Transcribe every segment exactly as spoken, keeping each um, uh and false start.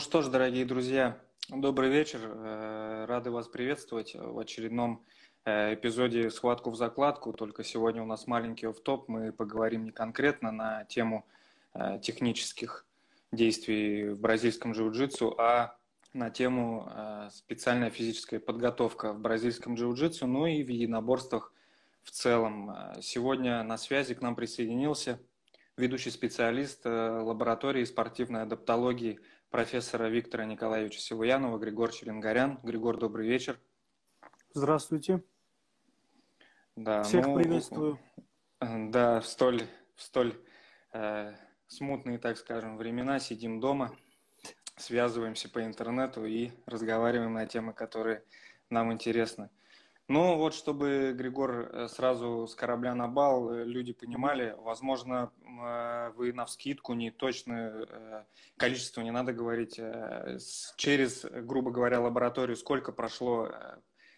Ну что ж, дорогие друзья, добрый вечер. Рады вас приветствовать в очередном эпизоде «Схватку в закладку». Только сегодня у нас маленький офф-топ. Мы поговорим не конкретно на тему технических действий в бразильском джиу-джитсу, а на тему специальная физическая подготовка в бразильском джиу-джитсу, ну и в единоборствах в целом. Сегодня на связи к нам присоединился ведущий специалист лаборатории спортивной адаптологии профессора Виктора Николаевича Селуянова Григор Чилингарян. Григор, добрый вечер. Здравствуйте. Да, всех ну, приветствую. Да, в столь, в столь э, смутные, так скажем, времена сидим дома, связываемся по интернету и разговариваем на темы, которые нам интересны. Ну вот, чтобы Григор сразу с корабля на бал, люди понимали, возможно, вы навскидку не точно, количество не надо говорить, через, грубо говоря, лабораторию, сколько прошло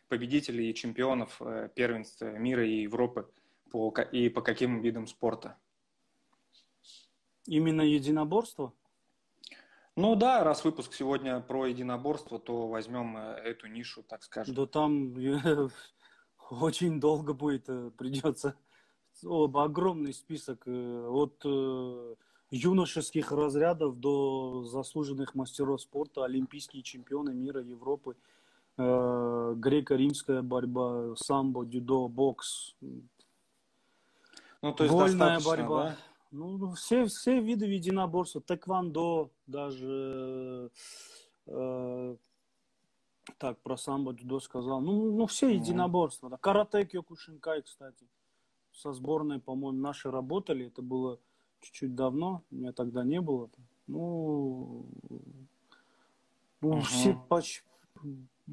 победителей и чемпионов первенства мира и Европы по, и по каким видам спорта? Именно единоборство? Ну да, раз выпуск сегодня про единоборство, то возьмем эту нишу, так скажем. Да там очень долго будет, придется. Огромный список от юношеских разрядов до заслуженных мастеров спорта, олимпийские чемпионы мира, Европы, греко-римская борьба, самбо, дюдо, бокс, ну, то есть вольная борьба. Да? Ну, все, все виды единоборства, тэквондо, даже, э, так, про самбо, дюдо сказал, ну, ну все единоборства, да. Каратэ Кёкушинкай, кстати, со сборной, по-моему, наши работали, это было чуть-чуть давно, меня тогда не было, ну, ну угу. все, почти,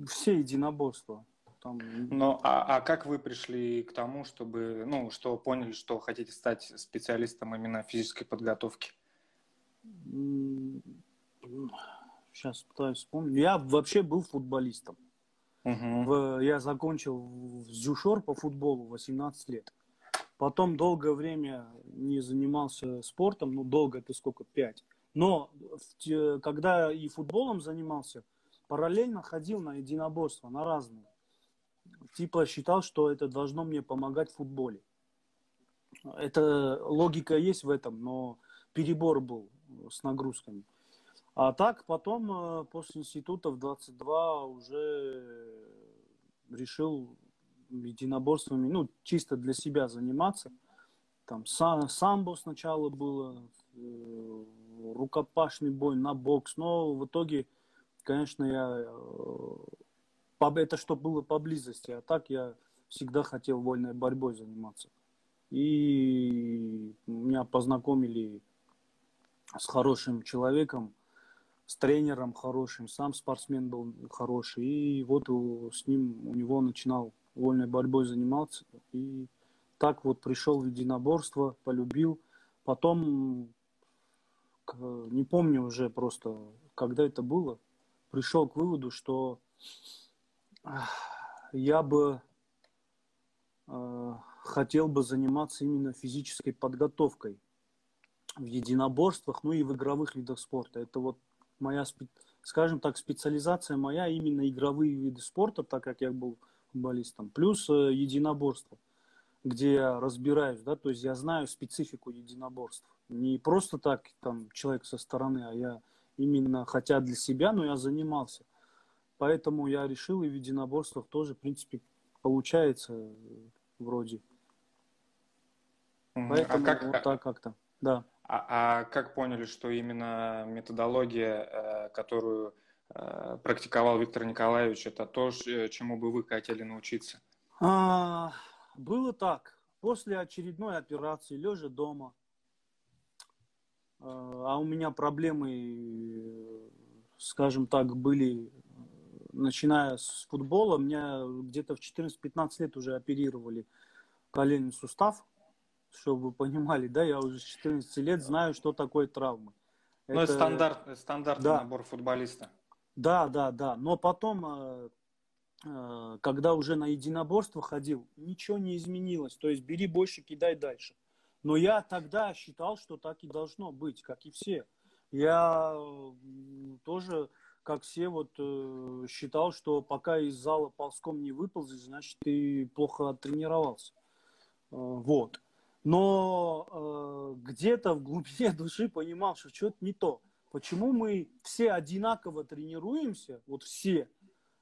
все единоборства. Там... Но, а, а как вы пришли к тому, чтобы, ну, что поняли, что хотите стать специалистом именно физической подготовки? Сейчас пытаюсь вспомнить. Я вообще был футболистом. Угу. В, я закончил дзюшор по футболу восемнадцать лет. Потом долгое время не занимался спортом. Ну, долго это сколько? пять. Но в, когда и футболом занимался, параллельно ходил на единоборства, на разные. Типа считал, что это должно мне помогать в футболе. Это логика есть в этом, но перебор был с нагрузками. А так потом, после института в двадцать два уже решил единоборствами, ну, чисто для себя заниматься. Там самбо сначала было, рукопашный бой на бокс, но в итоге, конечно, я... Это что было поблизости, а так я всегда хотел вольной борьбой заниматься. И меня познакомили с хорошим человеком, с тренером хорошим, сам спортсмен был хороший. И вот с ним, у него начинал вольной борьбой заниматься. И так вот пришел в единоборство, полюбил. Потом, не помню уже просто, когда это было, пришел к выводу, что... Я бы э, хотел бы заниматься именно физической подготовкой в единоборствах, ну и в игровых видах спорта. Это вот моя, скажем так, специализация моя, именно игровые виды спорта, так как я был футболистом, плюс э, единоборство, где я разбираюсь, да, то есть я знаю специфику единоборств. Не просто так там человек со стороны, а я именно, хотя для себя, но я занимался. Поэтому я решил, и в единоборствах тоже, в принципе, получается вроде. Поэтому а как, вот так как-то, да. А, а как поняли, что именно методология, которую практиковал Виктор Николаевич, это то, чему бы вы хотели научиться? А, было так. После очередной операции, лежа дома, а у меня проблемы, скажем так, были... Начиная с футбола, меня где-то в четырнадцать-пятнадцать лет уже оперировали коленный сустав, чтобы вы понимали, да, я уже с четырнадцати лет знаю, что такое травмы. Ну, это стандарт, стандартный да. набор футболиста. Да, да, да. Но потом, когда уже на единоборство ходил, ничего не изменилось. То есть бери больше, кидай дальше. Но я тогда считал, что так и должно быть, как и все. Я тоже, как все, вот считал, что пока из зала ползком не выползешь, значит, ты плохо оттренировался. Вот. Но где-то в глубине души понимал, что что-то не то. Почему мы все одинаково тренируемся, вот все,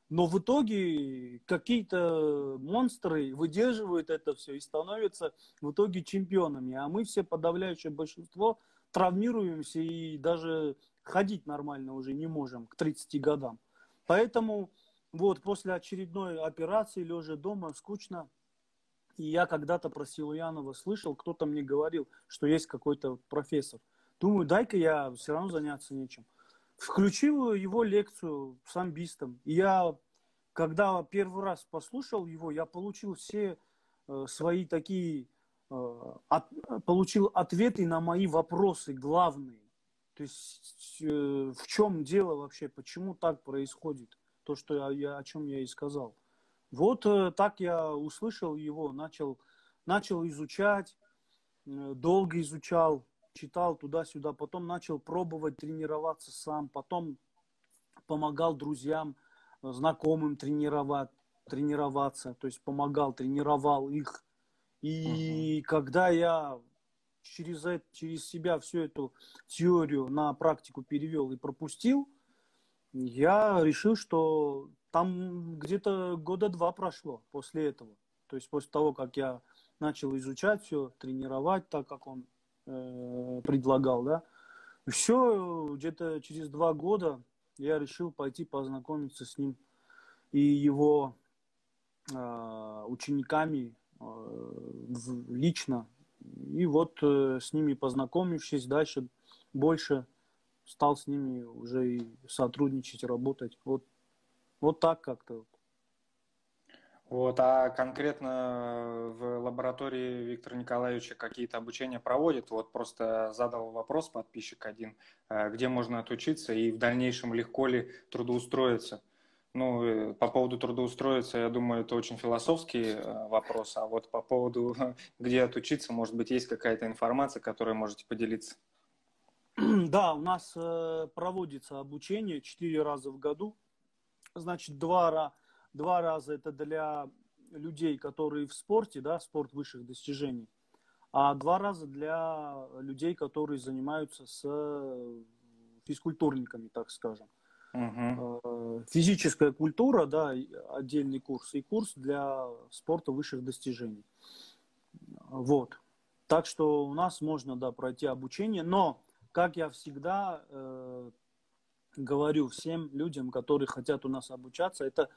но в итоге какие-то монстры выдерживают это все и становятся в итоге чемпионами. А мы все, подавляющее большинство, травмируемся и даже ходить нормально уже не можем к тридцати годам. Поэтому вот после очередной операции, лежа дома, скучно. И я когда-то про Силуянова слышал, кто-то мне говорил, что есть какой-то профессор. Думаю, дай-ка я все равно заняться нечем. Включил его лекцию с самбистом. И я, когда первый раз послушал его, я получил все э, свои такие... Э, от, получил ответы на мои вопросы главные. То есть э, в чем дело вообще, почему так происходит, то, что я, о чем я и сказал. Вот э, так я услышал его, начал, начал изучать, э, долго изучал, читал туда-сюда, потом начал пробовать тренироваться сам, потом помогал друзьям, знакомым тренировать, тренироваться, то есть помогал, тренировал их. И угу. когда я через, через себя всю эту теорию на практику перевел и пропустил, я решил, что там где-то года два прошло после этого. То есть после того, как я начал изучать все, тренировать так, как он предлагал, да. Все, где-то через два года я решил пойти познакомиться с ним и его э, учениками э, лично. И вот э, с ними познакомившись, дальше больше стал с ними уже и сотрудничать, работать. Вот, вот так как-то. Вот, а конкретно в лаборатории Виктора Николаевича какие-то обучения проводят? Вот просто задал вопрос подписчик один, где можно отучиться и в дальнейшем легко ли трудоустроиться? Ну, по поводу трудоустроиться, я думаю, это очень философский вопрос, а вот по поводу, где отучиться, может быть, есть какая-то информация, которой можете поделиться? Да, у нас проводится обучение четыре раза в году, значит, два раза. Два раза это для людей, которые в спорте, да, спорт высших достижений, а два раза для людей, которые занимаются с физкультурниками, так скажем. Угу. Физическая культура, да, отдельный курс, и курс для спорта высших достижений. Вот. Так что у нас можно, да, пройти обучение, но, как я всегда э, говорю всем людям, которые хотят у нас обучаться, это...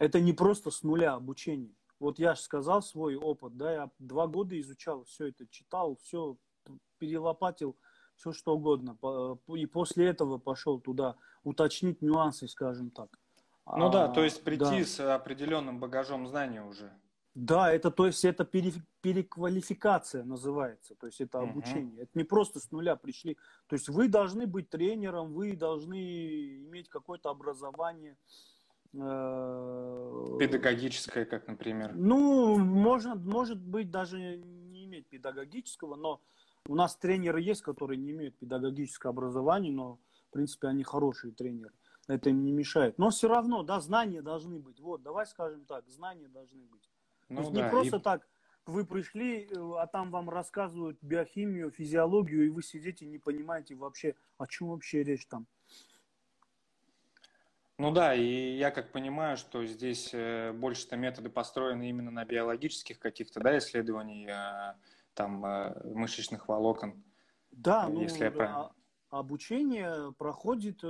Это не просто с нуля обучение. Вот я же сказал свой опыт, да, я два года изучал, все это читал, все перелопатил, все что угодно. И после этого пошел туда уточнить нюансы, скажем так. Ну а, да, то есть прийти да. с определенным багажом знаний уже. Да, это, то есть это пере, переквалификация называется, то есть это угу. обучение. Это не просто с нуля пришли. То есть вы должны быть тренером, вы должны иметь какое-то образование. Педагогическое, как, например? Ну, можно, может быть, даже не иметь педагогического, но у нас тренеры есть, которые не имеют педагогического образования, но, в принципе, они хорошие тренеры. Это им не мешает. Но все равно, да, знания должны быть. Вот, давай скажем так, знания должны быть. Ну, То есть да, не просто и... так вы пришли, а там вам рассказывают биохимию, физиологию, и вы сидите и не понимаете вообще, о чем вообще речь там. Ну да, и я как понимаю, что здесь больше-то методы построены именно на биологических каких-то, да, исследований там, мышечных волокон. Да, если ну, я правильно... обучение проходит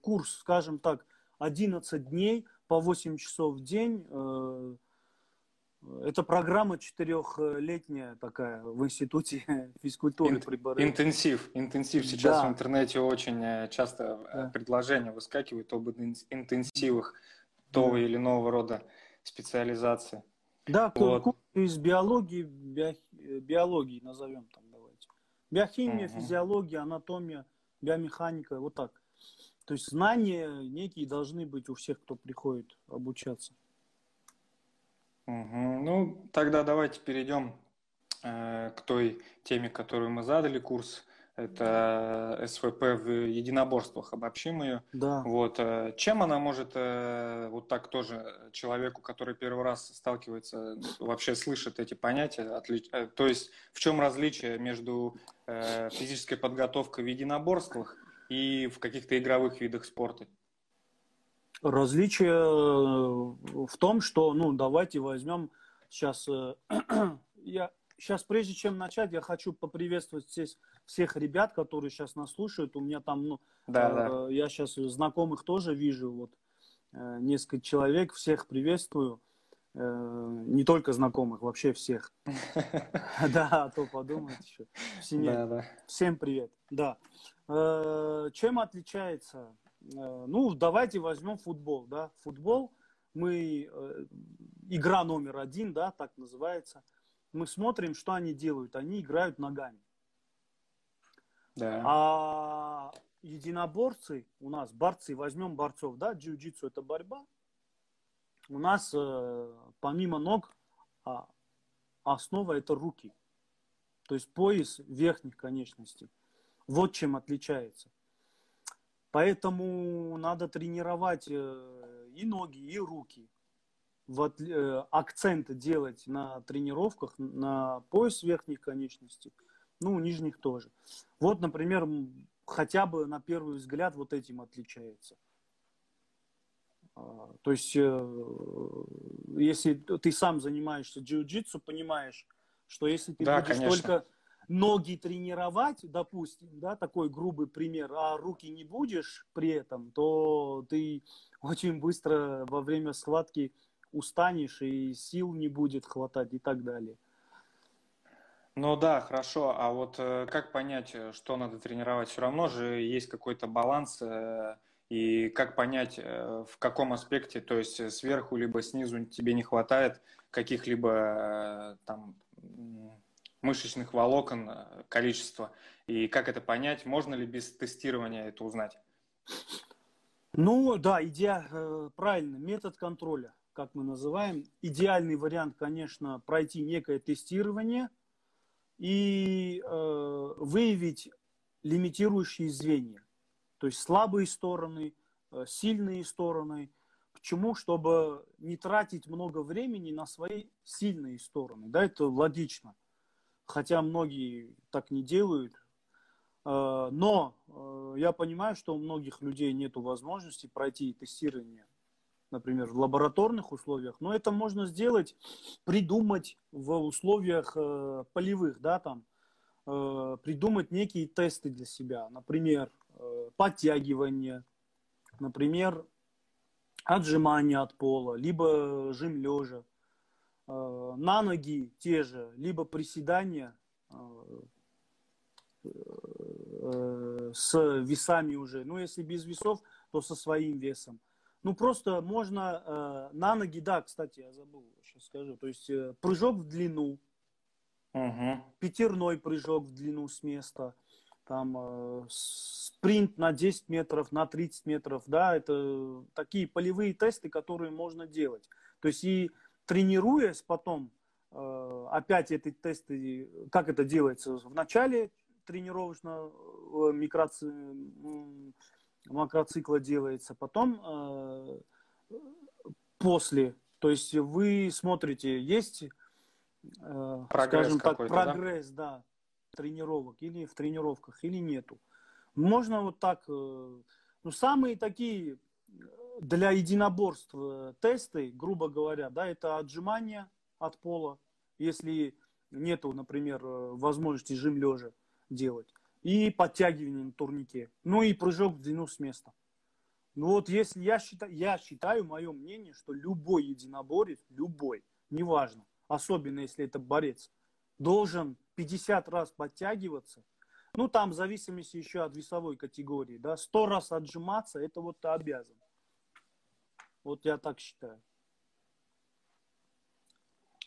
курс, скажем так, одиннадцать дней по восемь часов в день. Это программа четырехлетняя такая в институте физкультуры. Ин интенсив. Интенсив. Сейчас да. в интернете очень часто да. предложения выскакивают об интенсивах того да. или иного рода специализации. Да, вот. Из биологии, био, биологии назовем там давайте. Биохимия, угу. физиология, анатомия, биомеханика, вот так. То есть знания некие должны быть у всех, кто приходит обучаться. Угу. Ну, тогда давайте перейдем э, к той теме, которую мы задали, курс Это СВП в единоборствах, обобщим ее. Да. Вот. Чем она может вот так тоже человеку, который первый раз сталкивается, вообще слышит эти понятия? Отли... То есть в чем различие между физической подготовкой в единоборствах и в каких-то игровых видах спорта? Различие в том, что, ну, давайте возьмем сейчас... я... Сейчас, прежде чем начать, я хочу поприветствовать здесь всех ребят, которые сейчас нас слушают. У меня там, ну, да, э, да. я сейчас знакомых тоже вижу, вот, э, несколько человек, всех приветствую. Э, не только знакомых, вообще всех. Да, а то подумают еще. Всем привет. Да. Чем отличается? Ну, давайте возьмем футбол, да. Футбол, мы, игра номер один, да, так называется. Мы смотрим, что они делают. Они играют ногами. Да. А единоборцы у нас, борцы, возьмем борцов, да, джиу-джитсу – это борьба. У нас э, помимо ног а, основа – это руки. То есть пояс верхних конечностей. Вот чем отличается. Поэтому надо тренировать э, и ноги, и руки. Вот, э, акценты делать на тренировках, на пояс верхних конечностей, ну, нижних тоже. Вот, например, хотя бы на первый взгляд вот этим отличается. А, то есть, э, если ты сам занимаешься джиу-джитсу, понимаешь, что если ты да, будешь конечно. только ноги тренировать, допустим, да, такой грубый пример, а руки не будешь при этом, то ты очень быстро во время схватки устанешь и сил не будет хватать и так далее. Ну да, хорошо. А вот э, как понять, что надо тренировать? Все равно же есть какой-то баланс. Э, и как понять, э, в каком аспекте, то есть сверху либо снизу тебе не хватает каких-либо э, там мышечных волокон, количества. И как это понять? Можно ли без тестирования это узнать? Ну да, идея, э, правильно, метод контроля, как мы называем. Идеальный вариант, конечно, пройти некое тестирование и э, выявить лимитирующие звенья. То есть слабые стороны, э, сильные стороны. Почему? Чтобы не тратить много времени на свои сильные стороны. Да, это логично. Хотя многие так не делают. Э, но э, я понимаю, что у многих людей нет возможности пройти тестирование, например, в лабораторных условиях, но это можно сделать, придумать в условиях э, полевых, да, там, э, придумать некие тесты для себя, например, э, подтягивание, например, отжимание от пола, либо жим лежа, э, на ноги те же, либо приседания э, э, с весами уже, ну, если без весов, то со своим весом. Ну, просто можно э, на ноги, да, кстати, я забыл, сейчас скажу. То есть э, прыжок в длину, угу. пятерной прыжок в длину с места, там э, спринт на десять метров, на тридцать метров, да, это такие полевые тесты, которые можно делать. То есть и тренируясь потом, э, опять эти тесты, как это делается, в начале тренировочного микроцикла, макроцикла делается, потом э, после, то есть вы смотрите, есть э, прогресс, скажем так, прогресс, да? да, тренировок или в тренировках или нету. Можно вот так, э, ну самые такие для единоборств тесты, грубо говоря, да, это отжимание от пола, если нету, например, возможности жим лежа делать. И подтягивание на турнике. Ну и прыжок в длину с места. Ну вот если я считаю, я считаю, мое мнение, что любой единоборец, любой, неважно, особенно если это борец, должен пятьдесят раз подтягиваться. Ну там в зависимости еще от весовой категории, да, сто раз отжиматься, это вот ты обязан. Вот я так считаю.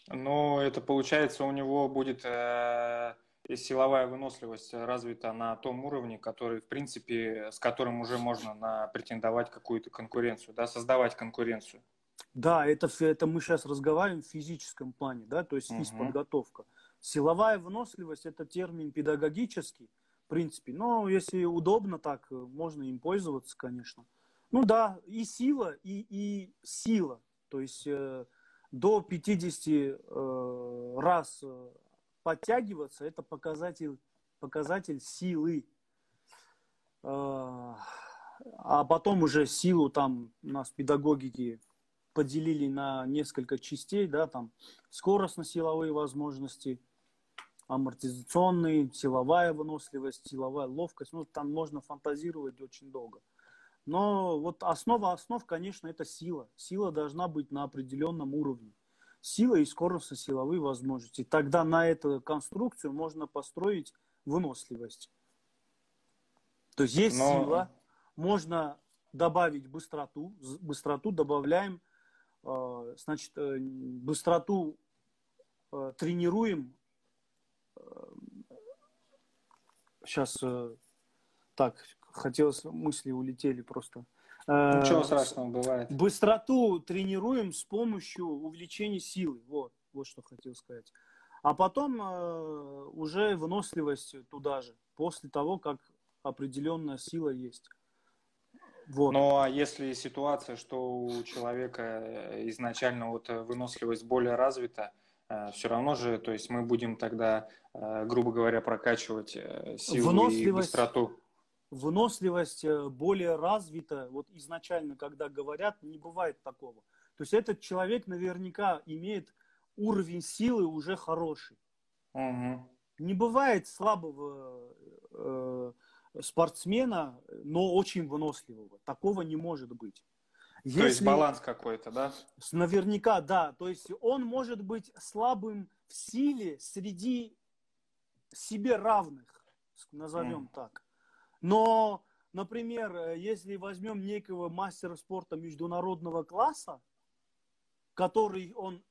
Ну это получается у него будет... Э... И силовая выносливость развита на том уровне, который, в принципе, с которым уже можно на, претендовать какую-то конкуренцию, да, создавать конкуренцию. Да, это, это мы сейчас разговариваем в физическом плане, да, то есть физподготовка. Угу. Силовая выносливость – это термин педагогический, в принципе. Но если удобно так, можно им пользоваться, конечно. Ну да, и сила, и, и сила. То есть э, до пятидесяти э, раз э, подтягиваться, это показатель, показатель силы. Э, а потом уже силу там у нас педагогики поделили на несколько частей, да, там скоростно-силовые возможности, амортизационные, силовая выносливость, силовая ловкость. Ну, там можно фантазировать очень долго. Но вот основа основ, конечно, это сила. Сила должна быть на определенном уровне. Сила и скоростно-силовые возможности. Тогда на эту конструкцию можно построить выносливость. То есть есть Но... сила, можно добавить быстроту. Быстроту добавляем, значит, быстроту тренируем. Сейчас так... Хотелось, мысли улетели просто. Ничего страшного, бывает. Быстроту тренируем с помощью увеличения силы. Вот, вот что хотел сказать. А потом э, уже выносливость туда же, после того, как определенная сила есть. Вот. Ну, а если ситуация, что у человека изначально вот выносливость более развита, все равно же, то есть мы будем тогда, грубо говоря, прокачивать силу выносливость... и быстроту. Выносливость более развита, вот изначально, когда говорят, не бывает такого. То есть этот человек наверняка имеет уровень силы уже хороший. Угу. Не бывает слабого э, спортсмена, но очень выносливого. Такого не может быть. Если, то есть баланс какой-то, да? Наверняка, да. То есть он может быть слабым в силе среди себе равных, назовем угу. так. Но, например, если возьмем некого мастера спорта международного класса, который он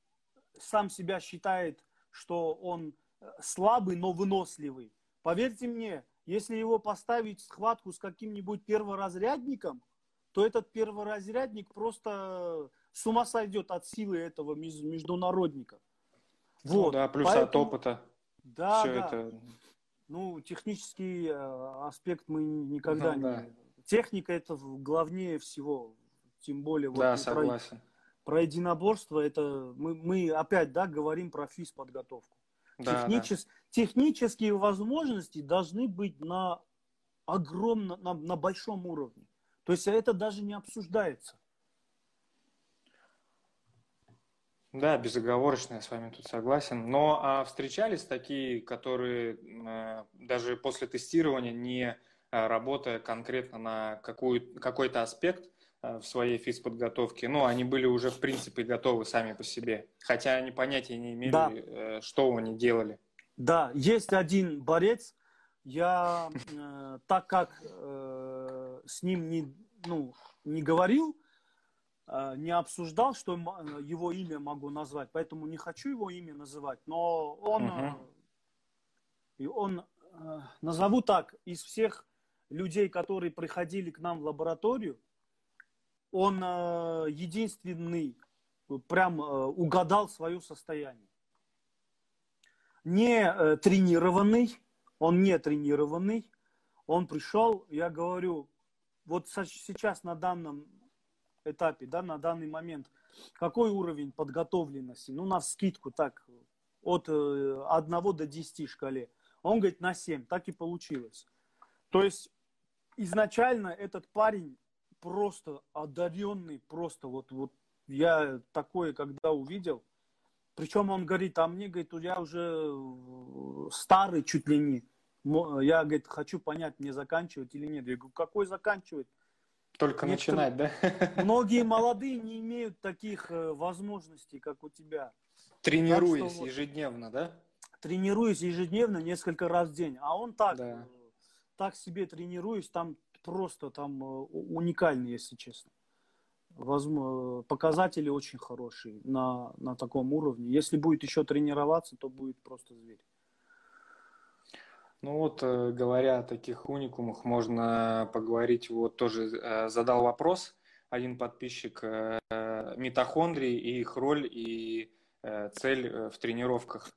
сам себя считает, что он слабый, но выносливый, поверьте мне, если его поставить в схватку с каким-нибудь перворазрядником, то этот перворазрядник просто с ума сойдет от силы этого международника. Вот. Ну да, плюс поэтому... от опыта. Да, все да. это... Ну, технический аспект мы никогда ну, не... Да. Техника – это главнее всего. Тем более... Да, вот согласен. Про, про единоборство это... Мы, мы опять, да, говорим про физподготовку. Да, Техничес... да. Технические возможности должны быть на огромном... На, на большом уровне. То есть это даже не обсуждается. Да, безоговорочно я с вами тут согласен. Но а встречались такие, которые э, даже после тестирования, не э, работая конкретно на какую, какой-то аспект э, в своей физподготовке, ну, они были уже, в принципе, готовы сами по себе, хотя они понятия не имели, да. э, что они делали. Да, есть один борец, я э, так как э, с ним не, ну, не говорил, не обсуждал, что его имя могу назвать, поэтому не хочу его имя называть, но он, угу. и он, назову так, из всех людей, которые приходили к нам в лабораторию, он единственный прям угадал свое состояние. Не тренированный, он не тренированный, он пришел, я говорю, вот сейчас на данном этапе, да, на данный момент, какой уровень подготовленности, ну, на вскидку, так, от одного до десяти шкале, он говорит, на семь, так и получилось. То есть, изначально этот парень просто одаренный, просто вот, вот я такое, когда увидел, причем он говорит, а мне, говорит, я уже старый чуть ли не, я, говорит, хочу понять, мне заканчивать или нет. Я говорю, какой заканчивать? Только некоторые, начинать, да? Многие молодые не имеют таких возможностей, как у тебя. Тренируясь что, ежедневно, да? Тренируясь ежедневно несколько раз в день. А он так, да. так себе тренируясь, там просто там уникальный, если честно. Возможно, показатели очень хорошие на, на таком уровне. Если будет еще тренироваться, то будет просто зверь. Ну вот, говоря о таких уникумах, можно поговорить, вот тоже задал вопрос один подписчик, митохондрии и их роль и цель в тренировках.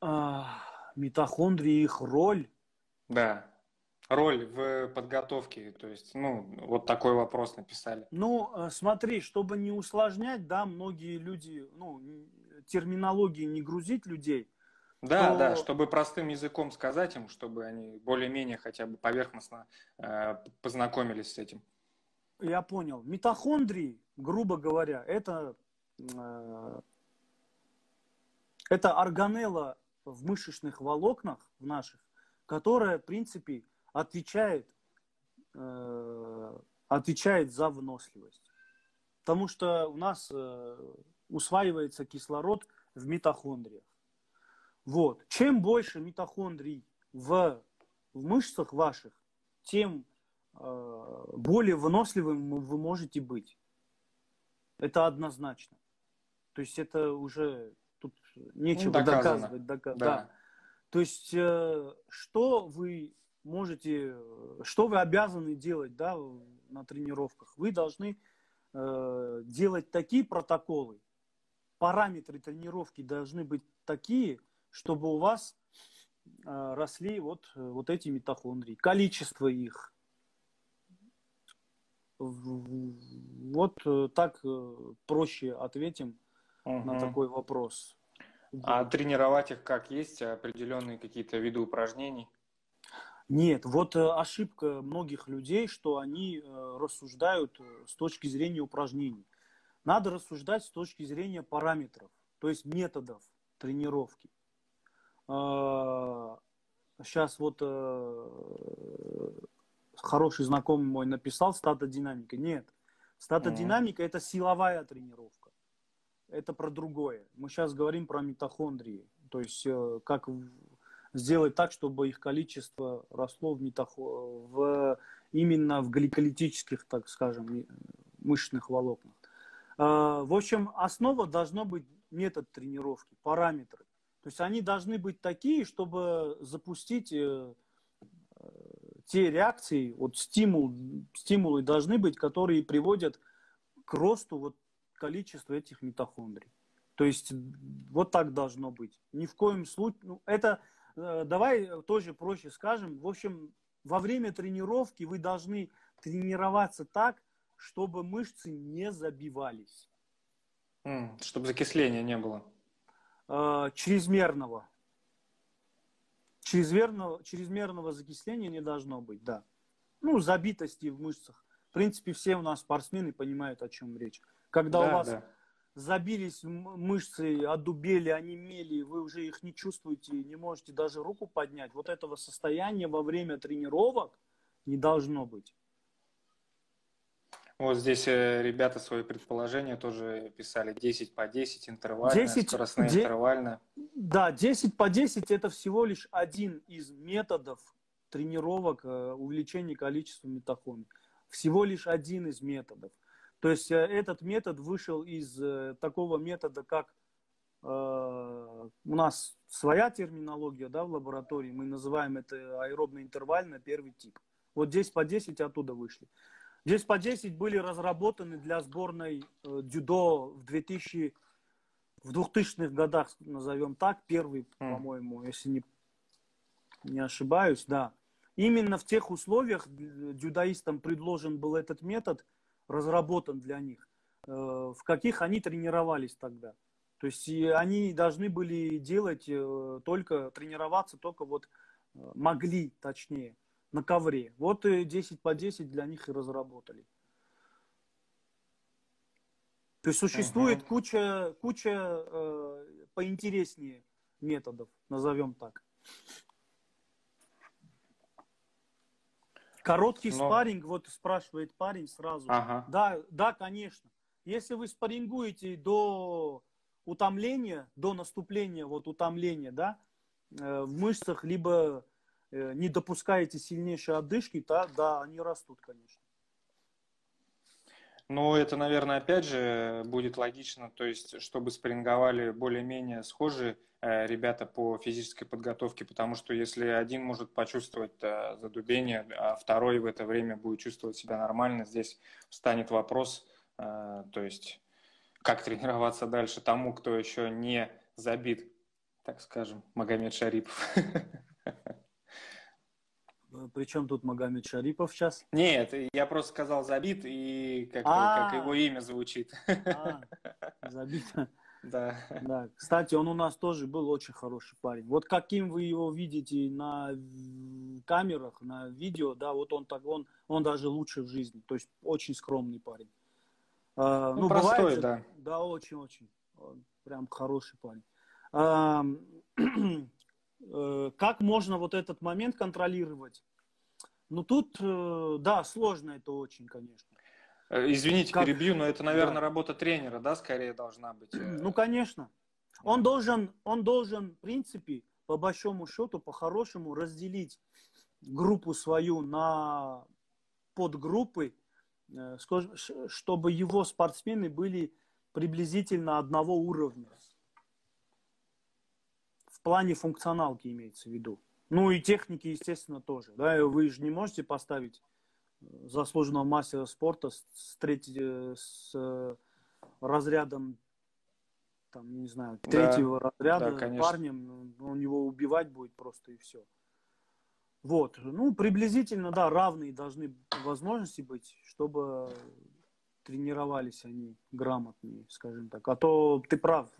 А, митохондрии и их роль? Да. Роль в подготовке, то есть, ну, вот такой вопрос написали. Ну, смотри, чтобы не усложнять, да, многие люди, ну, терминологии не грузить людей. Да, то... да, чтобы простым языком сказать им, чтобы они более-менее хотя бы поверхностно э, познакомились с этим. Я понял. Митохондрии, грубо говоря, это, э, это органелла в мышечных волокнах в наших, которая, в принципе, отвечает, э, отвечает за выносливость. Потому что у нас э, усваивается кислород в митохондриях. Вот. Чем больше митохондрий в, в мышцах ваших, тем э, более выносливым вы можете быть. Это однозначно. То есть это уже тут нечего доказано. доказывать. Доказ... Да. Да. То есть э, что вы... можете, что вы обязаны делать, да, на тренировках? Вы должны э, делать такие протоколы, параметры тренировки должны быть такие, чтобы у вас э, росли вот, вот эти митохондрии, количество их. Вот э, так э, проще ответим угу. на такой вопрос. А да. тренировать их как есть? Определенные какие-то виды упражнений? Нет, вот ошибка многих людей, что они рассуждают с точки зрения упражнений. Надо рассуждать с точки зрения параметров, то есть методов тренировки. Сейчас вот хороший знакомый мой написал статодинамика. Нет, статодинамика mm-hmm. это силовая тренировка. Это про другое. Мы сейчас говорим про митохондрии, то есть как... сделать так, чтобы их количество росло в митох... в... именно в гликолитических, так скажем, мышечных волокнах. В общем, основа должна быть метод тренировки, параметры. То есть они должны быть такие, чтобы запустить те реакции, вот стимул, стимулы должны быть, которые приводят к росту вот количества этих митохондрий. То есть вот так должно быть. Ни в коем случае... Ну, это... Давай тоже проще скажем. В общем, во время тренировки вы должны тренироваться так, чтобы мышцы не забивались. Mm, чтобы закисления не было. Э, чрезмерного. чрезмерного. Чрезмерного закисления не должно быть, да. Ну, забитости в мышцах. В принципе, все у нас спортсмены понимают, о чем речь. Когда да, у вас... Да. Забились мышцы, одубели, онемели, вы уже их не чувствуете, не можете даже руку поднять. Вот этого состояния во время тренировок не должно быть. Вот здесь ребята свои предположения тоже писали. десять по десять, интервальная, скоростная интервальная. Да, десять по десять это всего лишь один из методов тренировок увеличения количества митохондрий. Всего лишь один из методов. То есть этот метод вышел из такого метода, как э, у нас своя терминология, да, в лаборатории, мы называем это аэробно-интервально первый тип. Вот десять по десять оттуда вышли. десять по десять были разработаны для сборной э, дюдо в, двухтысячных годах, назовем так, первый, по-моему, если не, не ошибаюсь, да. Именно в тех условиях дюдоистам предложен был этот метод, разработан для них, в каких они тренировались тогда. То есть они должны были делать только, тренироваться только вот могли, точнее, на ковре. Вот десять по десять для них и разработали. То есть существует угу. куча, куча э, поинтереснее методов, назовем так. Короткий Но... спарринг, вот спрашивает парень сразу. Ага. Да, да, конечно. Если вы спаррингуете до утомления, до наступления вот утомления, да, в мышцах, либо не допускаете сильнейшие одышки, то, да, они растут, конечно. Ну, это, наверное, опять же будет логично, то есть, чтобы спарринговали более-менее схожие э, ребята по физической подготовке, потому что если один может почувствовать э, задубение, а второй в это время будет чувствовать себя нормально, здесь встанет вопрос, э, то есть, как тренироваться дальше тому, кто еще не забит, так скажем, Магомед Шарипов. Причем тут Магомед Шарипов сейчас? Нет, я просто сказал забит, и как, а -а -а. как его имя звучит. А -а, забит. Да. Да. Кстати, он у нас тоже был очень хороший парень. Вот каким вы его видите на камерах, на видео, да, вот он так, он, он даже лучше в жизни. То есть очень скромный парень. А, ну, ну, простой, бывает, да. Да, очень-очень. Прям хороший парень. А, как можно вот этот момент контролировать? Ну, тут, да, сложно это очень, конечно. Извините, как... перебью, но это, наверное, да. работа тренера, да, скорее должна быть. Ну, конечно. Он должен, он должен, в принципе, по большому счету, по-хорошему разделить группу свою на подгруппы, чтобы его спортсмены были приблизительно одного уровня. В плане функционалки имеется в виду. Ну и техники, естественно, тоже. Да? Вы же не можете поставить заслуженного мастера спорта с, треть... с разрядом, там, не знаю, третьего да, разряда да, парнем, он его убивать будет просто и все. Вот. Ну, приблизительно, да, равные должны возможности быть, чтобы тренировались они грамотнее, скажем так. А то ты прав,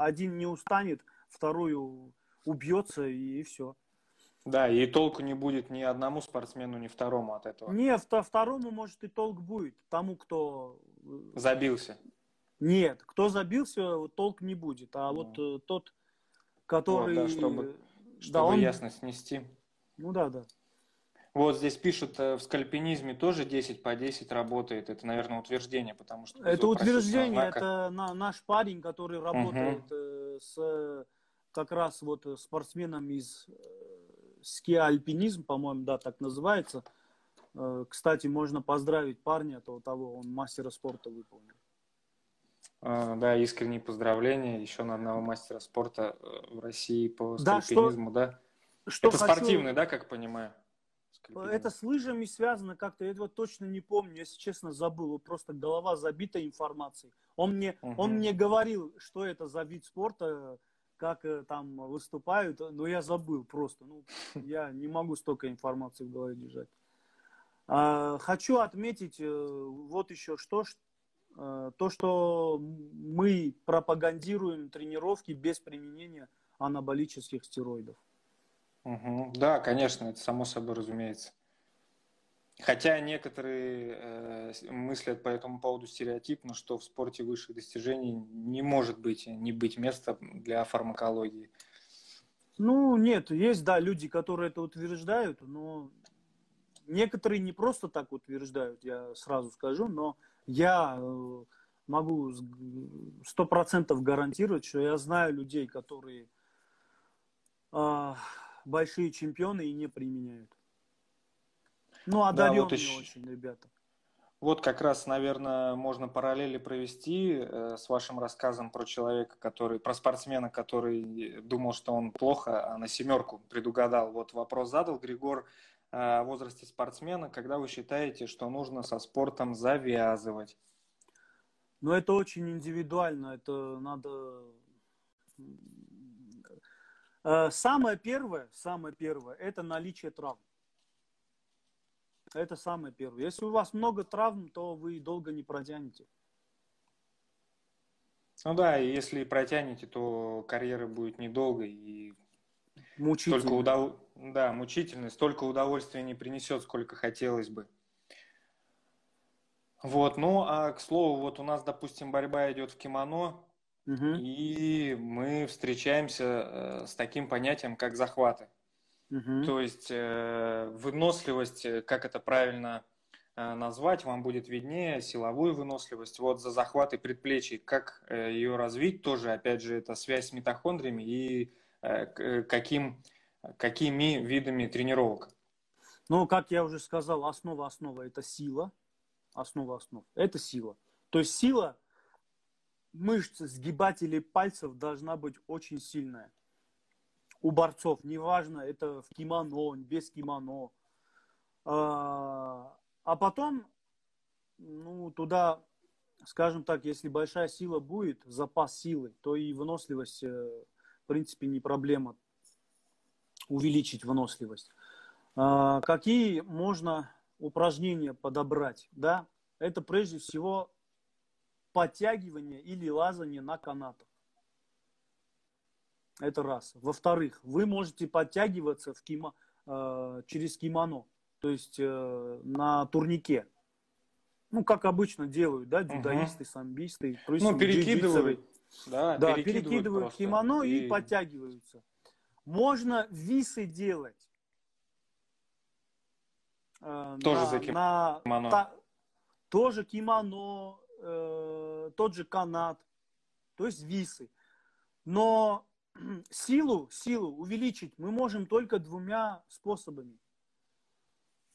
один не устанет, вторую убьется и все. Да, и толку не будет ни одному спортсмену, ни второму от этого. Нет, второму, может, и толк будет. Тому, кто... Забился. Нет, кто забился, толк не будет. А ну. вот тот, который... Вот, да, чтобы, чтобы да, он... ясность нести. Ну да, да. Вот здесь пишут, в скальпинизме тоже десять по десять работает. Это, наверное, утверждение, потому что... Это утверждение, это наш парень, который работает угу. с как раз вот спортсменом из... Ски-альпинизм, по-моему, да, так называется. Кстати, можно поздравить парня того, того он мастера спорта выполнил. Да, искренние поздравления еще на одного мастера спорта в России по скальпинизму, да? Что, да. Что это хочу... спортивный, да, как понимаю? Скальпинизм. Это с лыжами связано как-то, я его точно не помню, если честно, забыл. Вот просто голова забита информацией. Он мне, угу. он мне говорил, что это за вид спорта, как там выступают, но я забыл просто. Ну, я не могу столько информации в голове держать. А, хочу отметить вот еще что, то, что мы пропагандируем тренировки без применения анаболических стероидов. Угу. Да, конечно, это само собой разумеется. Хотя некоторые э, мыслят по этому поводу стереотипно, что в спорте высших достижений не может быть, не быть места для фармакологии. Ну, нет, есть, да, люди, которые это утверждают, но некоторые не просто так утверждают, я сразу скажу, но я могу сто процентов гарантировать, что я знаю людей, которые э, большие чемпионы и не применяют. Ну, одаренные да, вот еще... очень, ребята. Вот как раз, наверное, можно параллели провести э, с вашим рассказом про человека, который, про спортсмена, который думал, что он плохо, а на семерку предугадал. Вот вопрос задал Григор э, о возрасте спортсмена. Когда вы считаете, что нужно со спортом завязывать? Ну, это очень индивидуально. Это надо... Э, самое первое, самое первое, это наличие травм. Это самое первое. Если у вас много травм, то вы долго не протянете. Ну да, и если протянете, то карьера будет недолгой. И мучительность. Только удов... Да, мучительность. Только удовольствия не принесет, сколько хотелось бы. Вот, ну а к слову, вот у нас, допустим, борьба идет в кимоно. Угу. И мы встречаемся с таким понятием, как захваты. Угу. То есть э, выносливость, как это правильно э, назвать, вам будет виднее, силовую выносливость. Вот за захваты предплечий, как э, ее развить, тоже, опять же, это связь с митохондриями и э, каким, какими видами тренировок. Ну, как я уже сказал, основа основа – это сила. Основа основ – это сила. То есть сила мышц, сгибателей пальцев должна быть очень сильная. У борцов, неважно, это в кимоно, без кимоно. А потом, ну, туда, скажем так, если большая сила будет, запас силы, то и выносливость, в принципе, не проблема увеличить выносливость. Какие можно упражнения подобрать? Да? Это прежде всего подтягивание или лазание на канатах. Это раз. Во-вторых, вы можете подтягиваться в кимо, э, через кимоно, то есть э, на турнике. Ну, как обычно делают, да, дзюдоисты, угу. самбисты. Ну, перекидывают. Да, да, перекидывают, перекидывают кимоно и... и подтягиваются. Можно висы делать. Э, тоже на, за кимоно. На, та, тоже кимоно, э, тот же канат, то есть висы. Но... Силу, силу увеличить мы можем только двумя способами.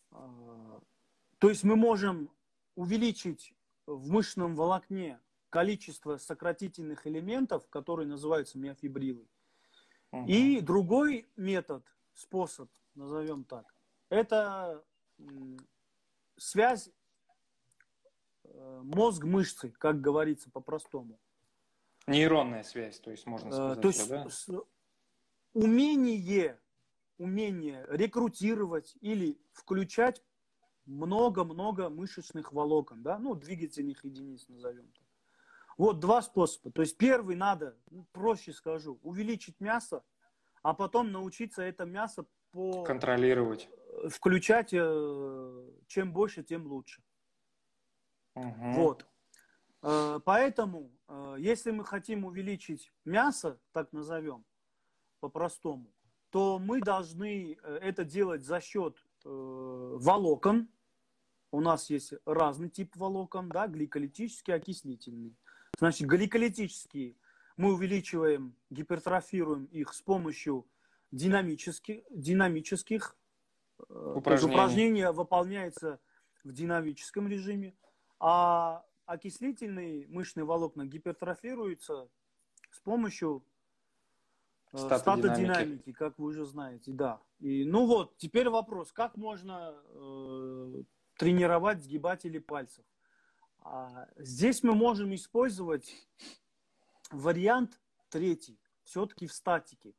То есть мы можем увеличить в мышечном волокне количество сократительных элементов, которые называются миофибрилы. Угу. И другой метод, способ, назовем так, это связь мозг-мышцы, как говорится по-простому. Нейронная связь, то есть можно сказать, то есть, да? умение, умение рекрутировать или включать много-много мышечных волокон, да, ну, двигательных единиц назовем так. Вот два способа. То есть первый надо, проще скажу, увеличить мясо, а потом научиться это мясо по... контролировать. Включать, чем больше, тем лучше. Угу. Вот. Поэтому, если мы хотим увеличить мясо, так назовем, по-простому, то мы должны это делать за счет волокон. У нас есть разный тип волокон, да, гликолитические, окислительные. Значит, гликолитические мы увеличиваем, гипертрофируем их с помощью динамических, динамических упражнений. То есть упражнение выполняется в динамическом режиме, а окислительные мышечные волокна гипертрофируются с помощью статодинамики, статодинамики, как вы уже знаете, да. И, ну вот, теперь вопрос, как можно э, тренировать сгибатели пальцев? А здесь мы можем использовать вариант третий, все-таки в статике.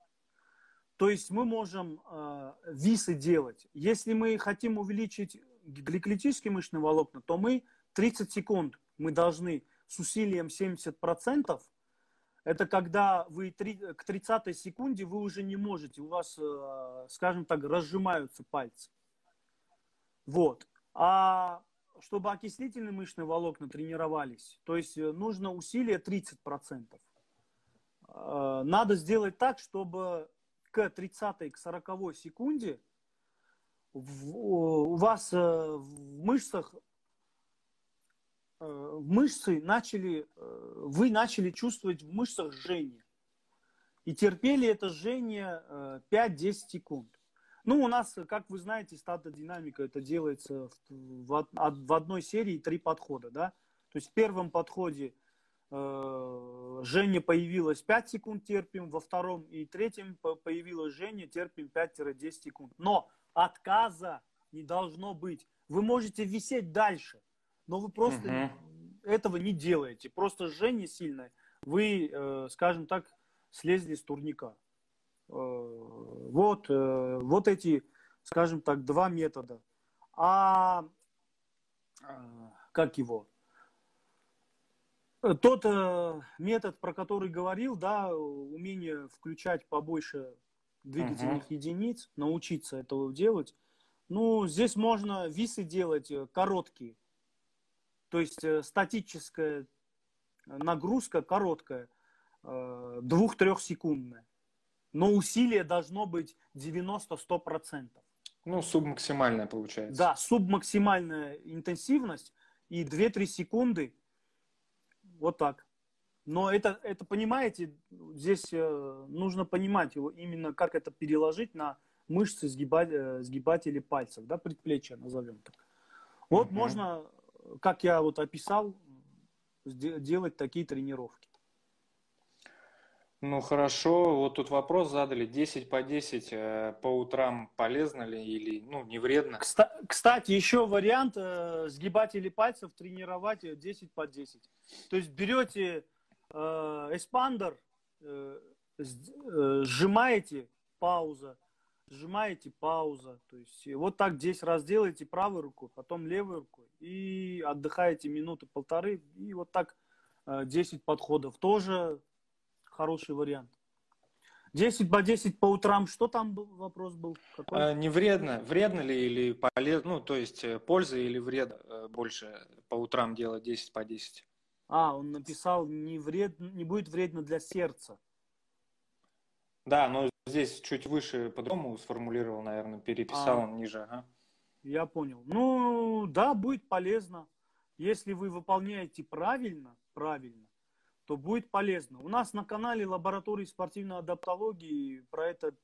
То есть мы можем э, висы делать. Если мы хотим увеличить гликолитические мышечные волокна, то мы тридцать секунд мы должны с усилием семьдесят процентов, это когда вы к тридцатой секунде вы уже не можете, у вас, скажем так, разжимаются пальцы. Вот. А чтобы окислительные мышечные волокна тренировались, то есть нужно усилие тридцать процентов. Надо сделать так, чтобы к тридцатой, к сороковой секунде у вас в мышцах мышцы начали, вы начали чувствовать в мышцах жжение. И терпели это жжение пять-десять секунд. Ну, у нас, как вы знаете, статодинамика, это делается в, в одной серии три подхода, да? То есть в первом подходе э, жжение появилось пять секунд, терпим, во втором и третьем появилось жжение, терпим пять-десять секунд. Но отказа не должно быть. Вы можете висеть дальше. Но вы просто угу. этого не делаете. Просто жжение сильное. Вы, э, скажем так, слезли с турника. Э, вот, э, вот эти, скажем так, два метода. А э, как его? Тот э, метод, про который говорил, да, умение включать побольше двигательных угу. единиц, научиться этого делать. Ну, здесь можно висы делать короткие. То есть статическая нагрузка короткая, двух-трехсекундная. Но усилие должно быть девяносто-сто процентов. Ну, субмаксимальная получается. Да, субмаксимальная интенсивность и две-три секунды. Вот так. Но это, это, понимаете, здесь нужно понимать именно, как это переложить на мышцы сгиба, сгибателей пальцев, да, предплечья, назовем так. Вот угу. можно... как я вот описал, делать такие тренировки. Ну, хорошо. Вот тут вопрос задали. десять по десять по утрам полезно ли или ну, не вредно? Кстати, еще вариант сгибатели пальцев тренировать десять по десять. То есть берете эспандер, сжимаете, пауза, сжимаете, пауза. То есть вот так десять раз делаете правой рукой, потом левой рукой. И отдыхаете минуты полторы. И вот так десять подходов. Тоже хороший вариант. десять по десять по утрам. Что там был, вопрос был? Какой? Не вредно. Вредно ли или полезно? Ну, то есть польза или вред больше по утрам делать десять по десять? А, он написал, не, вред, не будет вредно для сердца. Да, но здесь чуть выше по-другому сформулировал, наверное, переписал а, он ниже. Ага. Я понял. Ну, да, будет полезно. Если вы выполняете правильно, правильно, то будет полезно. У нас на канале лаборатории спортивной адаптологии про этот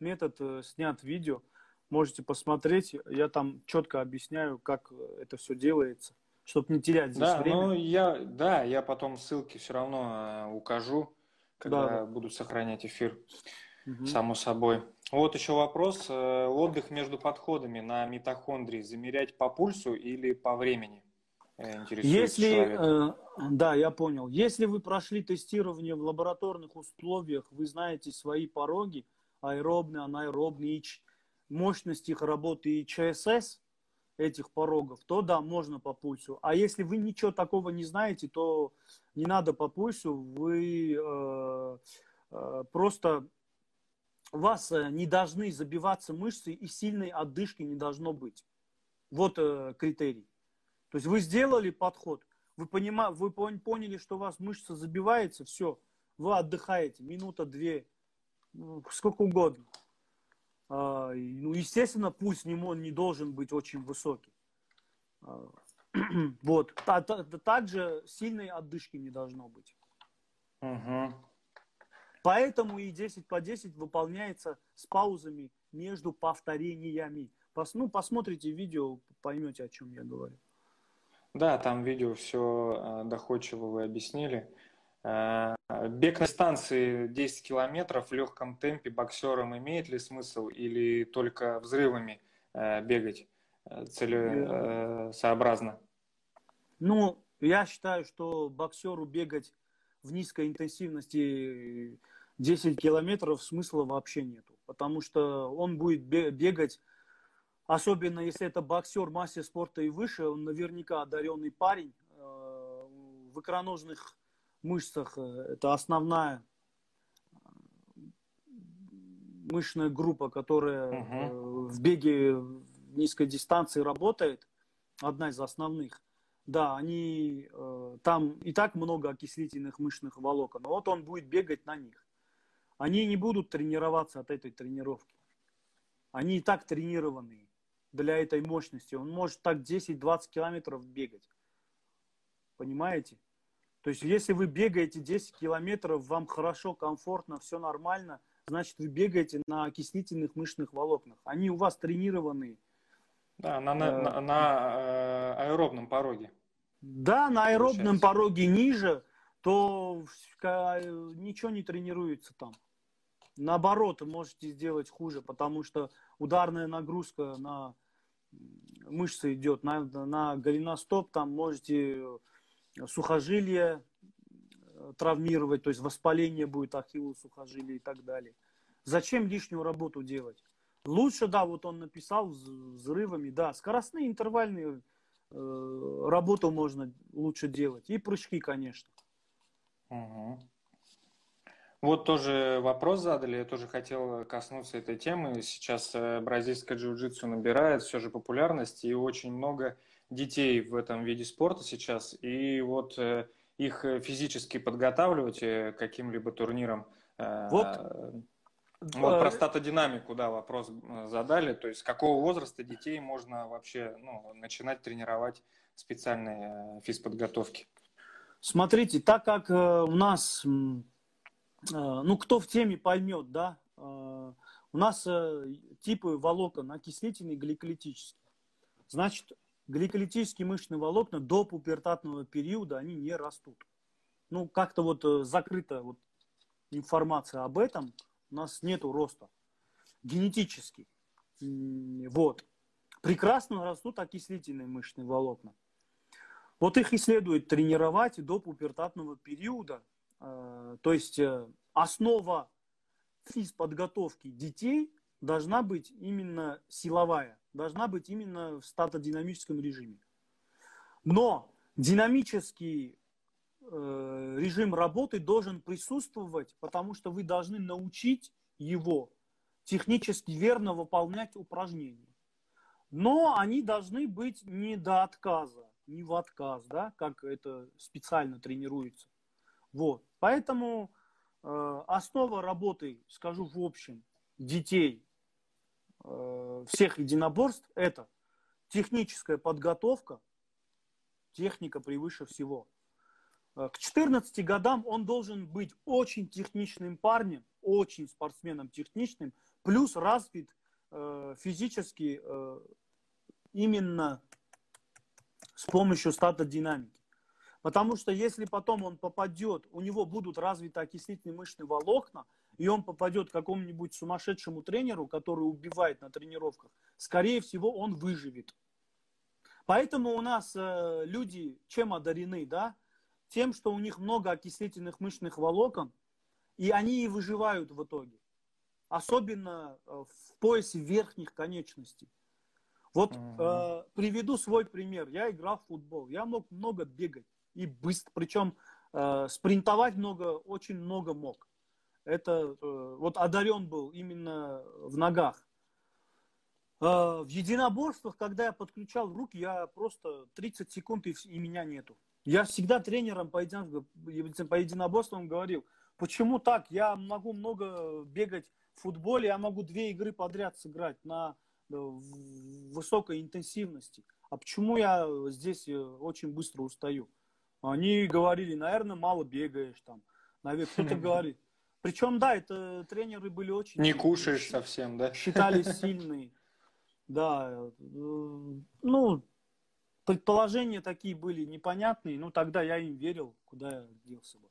метод снят видео. Можете посмотреть. Я там четко объясняю, как это все делается, чтобы не терять здесь да, время. Ну, я, да, я потом ссылки все равно укажу, когда да, да. буду сохранять эфир, угу. само собой. Вот еще вопрос. Отдых между подходами на митохондрии замерять по пульсу или по времени? Если, э, да, я понял. Если вы прошли тестирование в лабораторных условиях, вы знаете свои пороги, аэробные, анаэробные, мощность их работы и ЧСС, этих порогов, то да, можно по пульсу. А если вы ничего такого не знаете, то не надо по пульсу, вы э, э, просто... У вас не должны забиваться мышцы и сильной отдышки не должно быть. Вот э, критерий. То есть вы сделали подход, вы, понима, вы поняли, что у вас мышца забивается, все, вы отдыхаете, минута-две, сколько угодно. А, ну, естественно, пульс не, он не должен быть очень высокий. А, вот. А, та, также сильной отдышки не должно быть. Угу. Поэтому и десять по десять выполняется с паузами между повторениями. Пос, ну, посмотрите видео, поймете, о чем я говорю. Да, там видео все доходчиво вы объяснили. Бег на станции десять километров в легком темпе боксером имеет ли смысл или только взрывами бегать целесообразно? Ну, я считаю, что боксеру бегать в низкой интенсивности десять километров смысла вообще нету, потому что он будет бегать. Особенно, если это боксер массе спорта и выше, он наверняка одаренный парень. В икроножных мышцах это основная мышечная группа, которая угу. в беге в низкой дистанции работает. Одна из основных. Да, они там и так много окислительных мышечных волокон. Вот он будет бегать на них. Они не будут тренироваться от этой тренировки. Они и так тренированные для этой мощности. Он может так десять-двадцать километров бегать. Понимаете? То есть, если вы бегаете десять километров, вам хорошо, комфортно, все нормально, значит, вы бегаете на окислительных мышечных волокнах. Они у вас тренированные. Да, на, на, на, на аэробном пороге. Да, на аэробном получается. Пороге ниже, то ничего не тренируется там. Наоборот, можете сделать хуже, потому что ударная нагрузка на мышцы идет, на, на голеностоп, там можете сухожилие травмировать, то есть воспаление будет ахиллова сухожилия и так далее. Зачем лишнюю работу делать? Лучше, да, вот он написал взрывами, да, скоростные интервальные э, работу можно лучше делать. И прыжки, конечно. Угу. Вот тоже вопрос задали, я тоже хотел коснуться этой темы. Сейчас бразильское джиу-джитсу набирает все же популярность, и очень много детей в этом виде спорта сейчас. И вот их физически подготавливать к каким-либо турнирам. Вот, вот про статодинамику, да, вопрос задали. То есть с какого возраста детей можно вообще ну, начинать тренировать специальные физподготовки? Смотрите, так как у нас... Ну, кто в теме поймет, да, у нас типы волокон окислительные и гликолитические. Значит, гликолитические мышечные волокна до пубертатного периода, они не растут. Ну, как-то вот закрыта вот информация об этом, у нас нету роста. Генетически. Вот. Прекрасно растут окислительные мышечные волокна. Вот их и следует тренировать до пубертатного периода. То есть основа физподготовки детей должна быть именно силовая, должна быть именно в статодинамическом режиме. Но динамический э, режим работы должен присутствовать, потому что вы должны научить его технически верно выполнять упражнения. Но они должны быть не до отказа, не в отказ, да, как это специально тренируется. Вот. Поэтому э, основа работы, скажу в общем, детей э, всех единоборств – это техническая подготовка, техника превыше всего. К четырнадцати годам он должен быть очень техничным парнем, очень спортсменом техничным, плюс развит э, физически э, именно с помощью статодинамики. Потому что если потом он попадет, у него будут развиты окислительные мышечные волокна, и он попадет к какому-нибудь сумасшедшему тренеру, который убивает на тренировках, скорее всего, он выживет. Поэтому у нас э, люди чем одарены, да? Тем, что у них много окислительных мышечных волокон, и они и выживают в итоге. Особенно э, в поясе верхних конечностей. Вот э, приведу свой пример. Я играл в футбол. Я мог много бегать и быстро. Причем э, спринтовать много, очень много мог. Это э, вот одарен был именно в ногах. В единоборствах, когда я подключал руки, я просто тридцать секунд, и, и меня нету. Я всегда тренерам по, един... по единоборствам говорил, почему так? Я могу много бегать в футболе, я могу две игры подряд сыграть на высокой интенсивности. А почему я здесь очень быстро устаю? Они говорили, наверное, мало бегаешь там. Наверное, кто-то говорит. Причем, да, это тренеры были очень... Не кушаешь совсем, да? Считались сильные. Да, ну, предположения такие были непонятные, но тогда я им верил, куда я делся бы.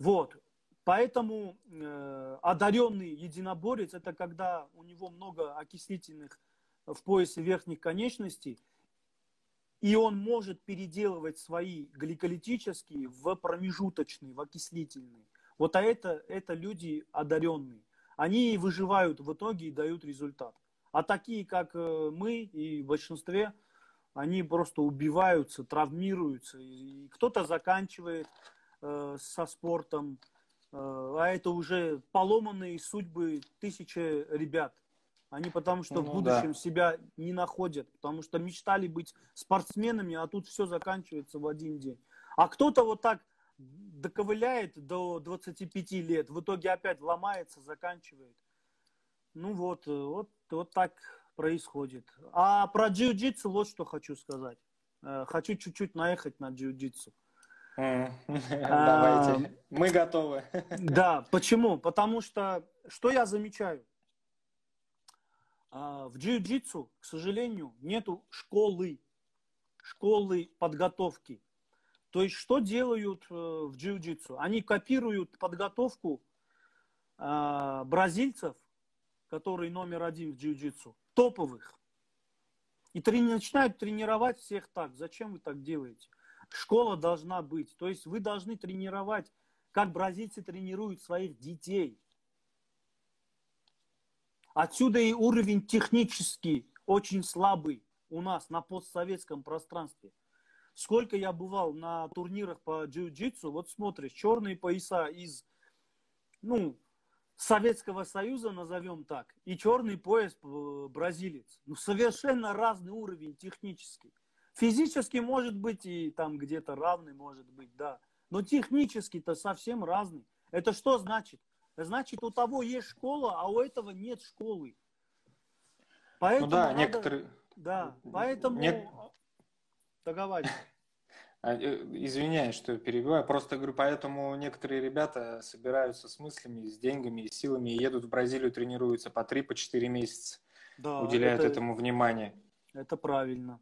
Вот, поэтому э, одаренный единоборец – это когда у него много окислительных в поясе верхних конечностей, и он может переделывать свои гликолитические в промежуточные, в окислительные. Вот а это, это люди одаренные. Они выживают в итоге и дают результат. А такие, как мы и в большинстве, они просто убиваются, травмируются. И кто-то заканчивает э, со спортом, э, а это уже поломанные судьбы тысячи ребят. Они потому что ну, в будущем да. себя не находят, потому что мечтали быть спортсменами, а тут все заканчивается в один день. А кто-то вот так доковыляет до двадцати пяти лет, в итоге опять ломается, заканчивает. Ну вот, вот, вот так происходит. А про джиу-джитсу вот что хочу сказать. Хочу чуть-чуть наехать на джиу-джитсу. Давайте. Мы готовы. Да, почему? Потому что, что я замечаю? В джиу-джитсу, к сожалению, нету школы, школы подготовки. То есть, что делают в джиу-джитсу? Они копируют подготовку бразильцев, которые номер один в джиу-джитсу, топовых. И трени- начинают тренировать всех так. Зачем вы так делаете? Школа должна быть. То есть вы должны тренировать, как бразильцы тренируют своих детей. Отсюда и уровень технический очень слабый у нас на постсоветском пространстве. Сколько я бывал на турнирах по джиу-джитсу, вот смотришь, черные пояса из, ну, Советского Союза, назовем так, и черный пояс бразилец. Ну, совершенно разный уровень технический. Физически может быть и там где-то равный, может быть, да. Но технически-то совсем разный. Это что значит? Значит, у того есть школа, а у этого нет школы. Поэтому ну да, надо... некоторые... Да, поэтому... Нет... Договаривайся. Извиняюсь, что перебиваю. Просто говорю, поэтому некоторые ребята собираются с мыслями, с деньгами, с силами и едут в Бразилию, тренируются по три-четыре месяца, да, уделяют это, этому внимание. Это правильно.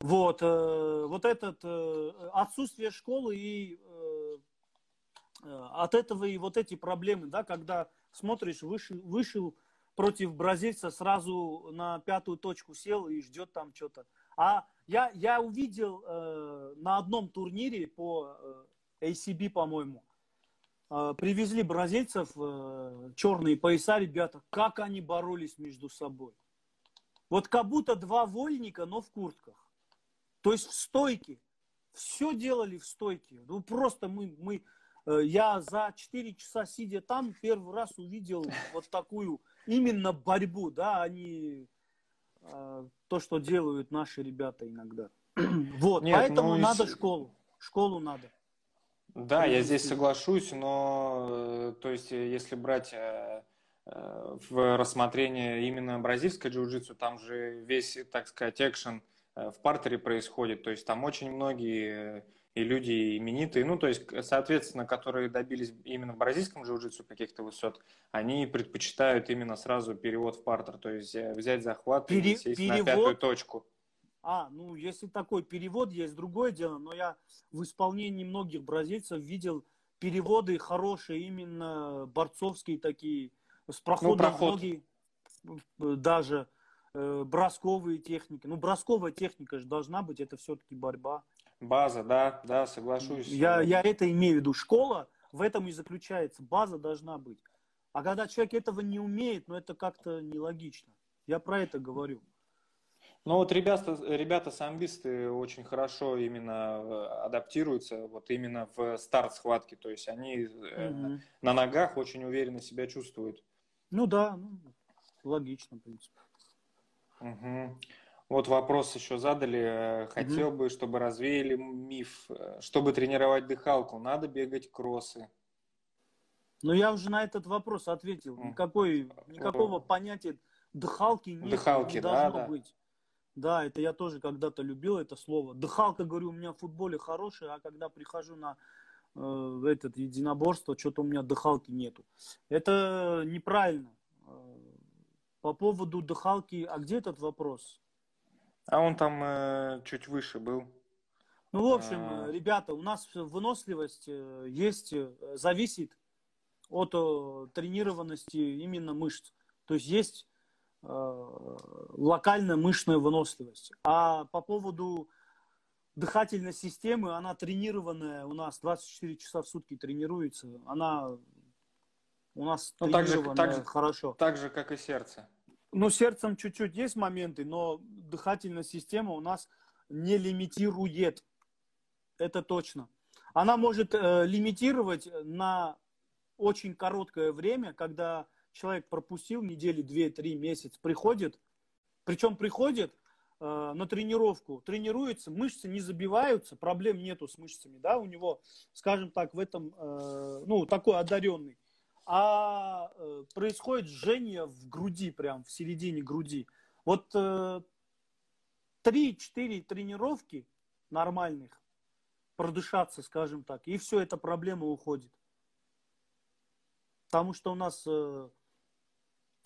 Вот, э, вот этот э, отсутствие школы и э, от этого и вот эти проблемы, да, когда смотришь, вышел, вышел против бразильца, сразу на пятую точку сел и ждет там что-то. А я, я увидел э, на одном турнире по э, эй си би, по-моему, Привезли бразильцев, черные пояса, ребята, как они боролись между собой. Вот как будто два вольника, но в куртках. То есть в стойке. Все делали в стойке. Ну просто мы, мы... Я за четыре часа сидя там первый раз увидел вот такую именно борьбу, да, а не то, что делают наши ребята иногда. Вот, нет, поэтому ну, надо школу. Школу надо. Да, я здесь соглашусь, но то есть, если брать э, э, в рассмотрение именно бразильской джиу-джитсу, там же весь, так сказать, экшен в партере происходит, то есть там очень многие и люди и именитые, ну, то есть, соответственно, которые добились именно в бразильском джиу-джитсу каких-то высот, они предпочитают именно сразу перевод в партер, то есть взять захват Пере и сесть перевод... на пятую точку. А, ну, если такой перевод, есть другое дело, но я в исполнении многих бразильцев видел переводы хорошие, именно борцовские такие, с проходом, ну, проход. Многие, даже э, бросковые техники. Ну, бросковая техника же должна быть, это все-таки борьба. База, да, да, соглашусь. Я, я это имею в виду. Школа в этом и заключается, база должна быть. А когда человек этого не умеет, ну, это как-то нелогично. Я про это говорю. Ну вот ребята, ребята самбисты очень хорошо именно адаптируются вот именно в старт схватки, то есть они mm-hmm. на ногах очень уверенно себя чувствуют. Ну да, ну, логично, в принципе. Угу. Вот вопрос еще задали. Хотел mm-hmm. бы, чтобы развеяли миф, чтобы тренировать дыхалку, надо бегать кроссы. Ну я уже на этот вопрос ответил. Никакой, никакого mm-hmm. понятия дыхалки нет, дыхалки, не должно да, быть. Да. Да, это я тоже когда-то любил это слово. Дыхалка, говорю, у меня в футболе хорошая, а когда прихожу на э, этот единоборство, что-то у меня дыхалки нету. Это неправильно. По поводу дыхалки, а где этот вопрос? А он там э, чуть выше был. Ну, в общем, а... ребята, у нас выносливость есть, зависит от тренированности именно мышц. То есть есть локальная мышечная выносливость. А по поводу дыхательной системы, она тренированная у нас, двадцать четыре часа в сутки тренируется, она у нас ну, тренированная так же, так же, хорошо. Так же, как и сердце. Ну, сердцем чуть-чуть есть моменты, но дыхательная система у нас не лимитирует. Это точно. Она может э, лимитировать на очень короткое время, когда человек пропустил недели, две, три, месяц, приходит, причем приходит э, на тренировку, тренируется, мышцы не забиваются, проблем нету с мышцами, да, у него, скажем так, в этом, э, ну, такой одаренный. А э, происходит жжение в груди, прям в середине груди. Вот э, три-четыре тренировки нормальных, продышаться, скажем так, и все, эта проблема уходит. Потому что у нас... Э,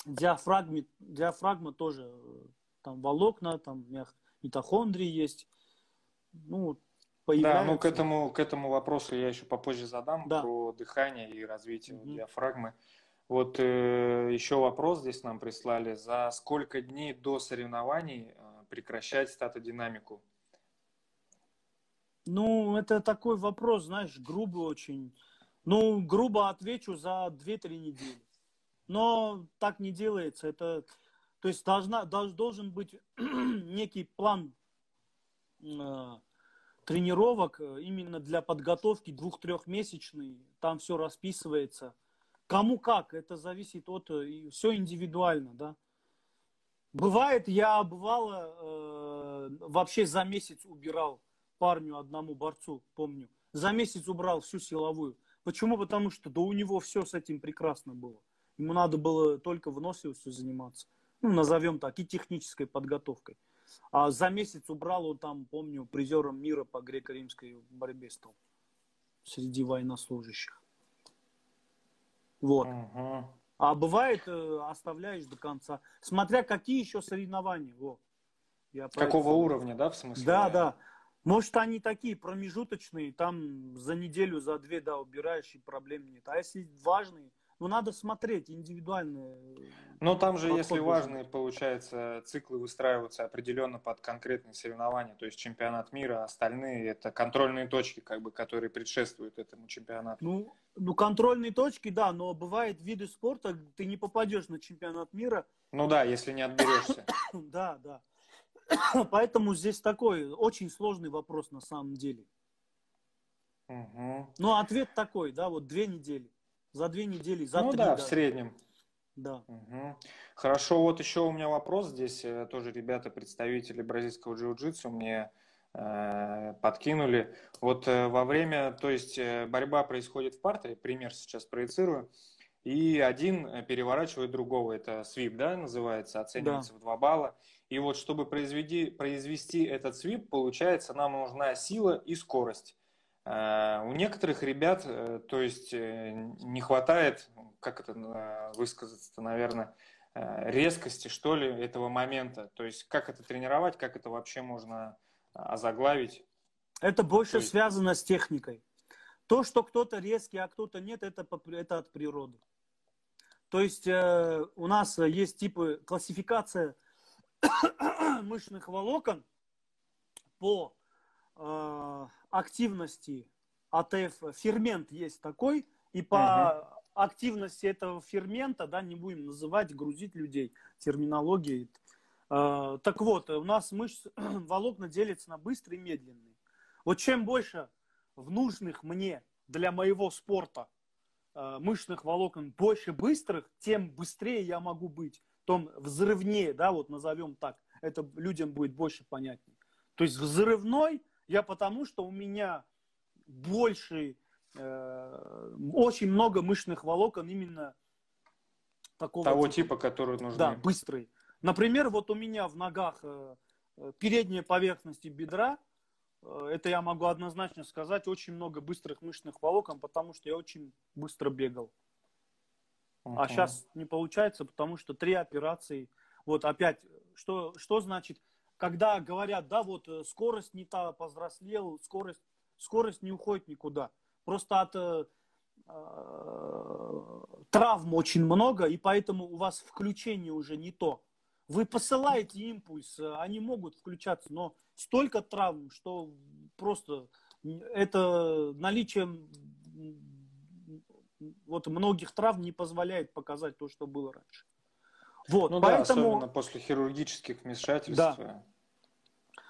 Диафрагма, диафрагма тоже, там волокна, там митохондрии есть. Ну, появляются. Да, ну к этому, к этому вопросу я еще попозже задам, да. Про дыхание и развитие угу. диафрагмы. Вот э, еще вопрос здесь нам прислали. За сколько дней до соревнований прекращать статодинамику? Ну, это такой вопрос, знаешь, грубо очень. Ну, грубо отвечу, за две-три недели. Но так не делается. Это, то есть должна, должен быть некий план э, тренировок именно для подготовки двух-трехмесячной. Там все расписывается. Кому как, это зависит от... И все индивидуально, да. Бывает, я бывало э, вообще за месяц убирал парню одному борцу, помню. За месяц убрал всю силовую. Почему? Потому что да у него все с этим прекрасно было. Ему надо было только выносливостью заниматься. Ну, назовем так, и технической подготовкой. А за месяц убрал он там, помню, призером мира по греко-римской борьбе стал. Среди военнослужащих. Вот. Угу. А бывает, оставляешь до конца. Смотря какие еще соревнования. Во. Я Какого это... уровня, да, в смысле? Да, да. Может, они такие промежуточные, там за неделю, за две, да, убираешь, и проблем нет. А если важные... Но надо смотреть индивидуальные. Ну, там же, если важные, получается, циклы выстраиваются определенно под конкретные соревнования, то есть чемпионат мира, остальные это контрольные точки, как бы, которые предшествуют этому чемпионату. Ну, ну, контрольные точки, да, но бывают виды спорта, ты не попадешь на чемпионат мира. Ну да, если не отберешься. Да, да. Поэтому здесь такой очень сложный вопрос на самом деле. Угу. Ну, ответ такой, да, вот две недели. За две недели, за ну, три. Ну да, даже в среднем. Да. Угу. Хорошо, вот еще у меня вопрос здесь. Тоже ребята, представители бразильского джиу-джитсу, мне э, подкинули. Вот э, во время, то есть э, борьба происходит в партере, пример сейчас проецирую, и один переворачивает другого, это свип, да, называется, оценивается да. в два балла. И вот чтобы произведи, произвести этот свип, получается, нам нужна сила и скорость. У некоторых ребят, то есть, не хватает, как это высказаться-то, наверное, резкости, что ли, этого момента. То есть, как это тренировать, как это вообще можно озаглавить? Это больше есть... связано с техникой. То, что кто-то резкий, а кто-то нет, это, это от природы. То есть, э, у нас есть типы классификация мышечных волокон по... активности АТФ, фермент есть такой, и по угу. активности этого фермента, да, не будем называть, грузить людей терминологией. Э, так вот, у нас мышцы, волокна делятся на быстрые и медленные. Вот чем больше в нужных мне для моего спорта э, мышечных волокон больше быстрых, тем быстрее я могу быть, том взрывнее, да, вот назовем так, это людям будет больше понятнее. То есть взрывной я потому, что у меня больше, э, очень много мышечных волокон именно такого того типа, типа который нужен. Да, быстрый. Например, вот у меня в ногах э, передняя поверхность бедра, э, это я могу однозначно сказать, очень много быстрых мышечных волокон, потому что я очень быстро бегал. Uh-huh. А сейчас не получается, потому что три операции. Вот опять, что, что значит... Когда говорят, да, вот скорость не та, повзрослел, скорость, скорость не уходит никуда. Просто от э, э, травм очень много, и поэтому у вас включение уже не то. Вы посылаете импульс, они могут включаться, но столько травм, что просто это наличие вот, многих травм не позволяет показать то, что было раньше. Вот, ну поэтому... да, особенно после хирургических вмешательств. Да.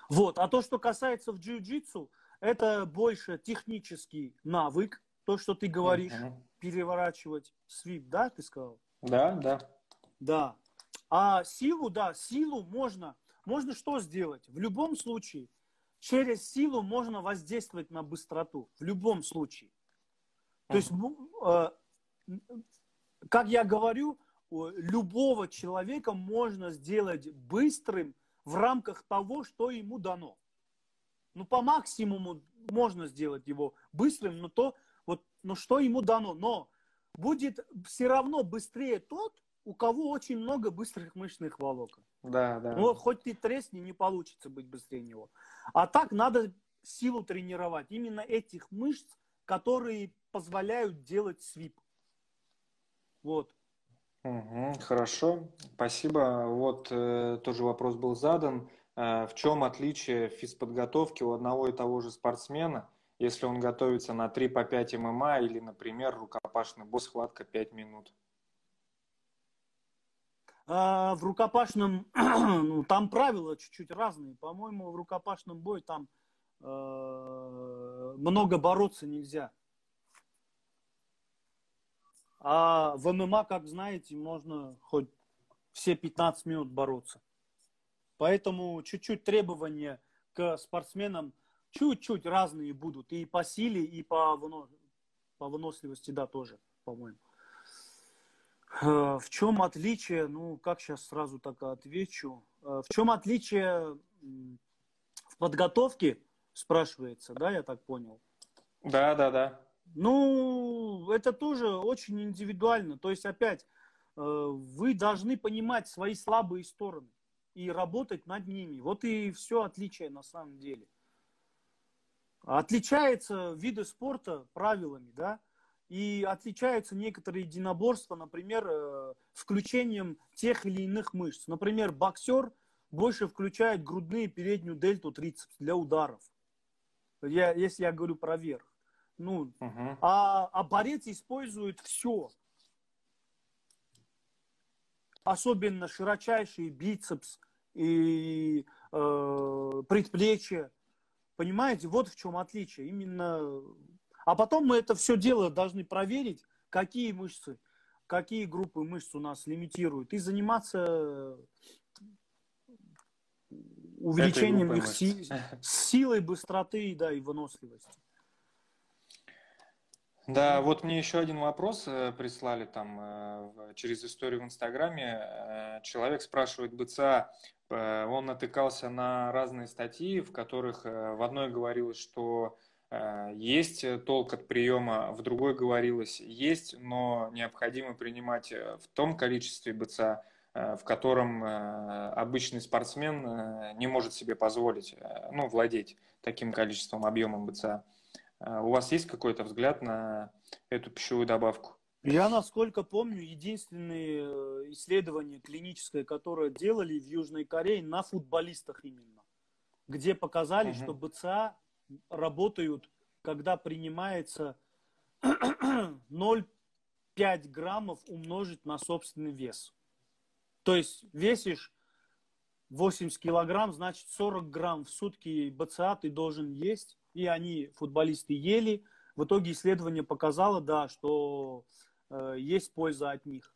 Вот, а то, что касается в джиу-джитсу, это больше технический навык, то, что ты говоришь, uh-huh. переворачивать свип, да, ты сказал? Да, да. Да. А силу, да, силу можно, можно что сделать? В любом случае, через силу можно воздействовать на быстроту, в любом случае. Uh-huh. То есть, э, как я говорю, любого человека можно сделать быстрым в рамках того, что ему дано. Ну, по максимуму можно сделать его быстрым, но то, вот, но что ему дано. Но будет все равно быстрее тот, у кого очень много быстрых мышечных волокон. Да, да. Ну, хоть ты тресни, не получится быть быстрее него. А так надо силу тренировать. Именно этих мышц, которые позволяют делать свип. Вот. Угу, хорошо, спасибо. Вот э, тоже вопрос был задан. Э, в чем отличие физподготовки у одного и того же спортсмена, если он готовится на три по пять ММА или, например, рукопашный бой, схватка пять минут? А, в рукопашном ну, там правила чуть-чуть разные. По-моему, в рукопашном бое там э, много бороться нельзя. А в ММА, как знаете, можно хоть все пятнадцать минут бороться. Поэтому чуть-чуть требования к спортсменам чуть-чуть разные будут. И по силе, и по, выно... по выносливости, да, тоже, по-моему. В чем отличие? Ну, как сейчас сразу так отвечу. В чем отличие в подготовке, спрашивается, да, я так понял? Да, да, да. Ну, это тоже очень индивидуально. То есть, опять, вы должны понимать свои слабые стороны и работать над ними. Вот и все отличие на самом деле. Отличаются виды спорта правилами, да. И отличаются некоторые единоборства, например, включением тех или иных мышц. Например, боксер больше включает грудные, переднюю дельту, трицепс для ударов. Я, если я говорю про верх. Ну, угу. а, а борец использует все. Особенно широчайший бицепс и э, предплечье. Понимаете, вот в чем отличие. Именно... А потом мы это все дело должны проверить, какие мышцы, какие группы мышц у нас лимитируют, и заниматься увеличением их си... силой, быстроты, да, и выносливости. Да, вот мне еще один вопрос прислали там через историю в Инстаграме. Человек спрашивает: БЦА, он натыкался на разные статьи, в которых в одной говорилось, что есть толк от приема, в другой говорилось, есть, но необходимо принимать в том количестве БЦА, в котором обычный спортсмен не может себе позволить, ну, владеть таким количеством, объемом БЦА. У вас есть какой-то взгляд на эту пищевую добавку? Я, насколько помню, единственное исследование клиническое, которое делали в Южной Корее на футболистах именно, где показали, угу. что БЦА работают, когда принимается ноль целых пять десятых граммов умножить на собственный вес. То есть весишь восемьдесят килограмм, значит сорок грамм в сутки БЦА ты должен есть. И они, футболисты, ели. В итоге исследование показало, да, что э, есть польза от них.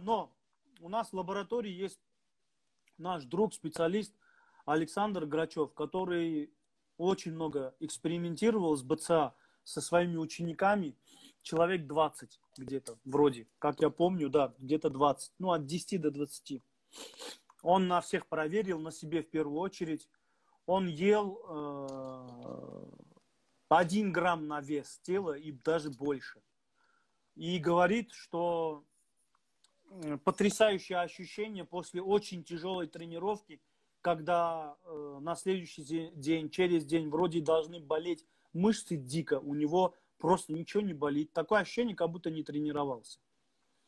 Но у нас в лаборатории есть наш друг, специалист Александр Грачев, который очень много экспериментировал с БЦА со своими учениками. Человек двадцать где-то, вроде, как я помню, да, где-то двадцать. Ну, от десяти до двадцати. Он на всех проверил, на себе в первую очередь. Он ел один грамм на вес тела и даже больше. И говорит, что потрясающее ощущение после очень тяжелой тренировки, когда э, на следующий день, через день вроде должны болеть мышцы дико, у него просто ничего не болит. Такое ощущение, как будто не тренировался.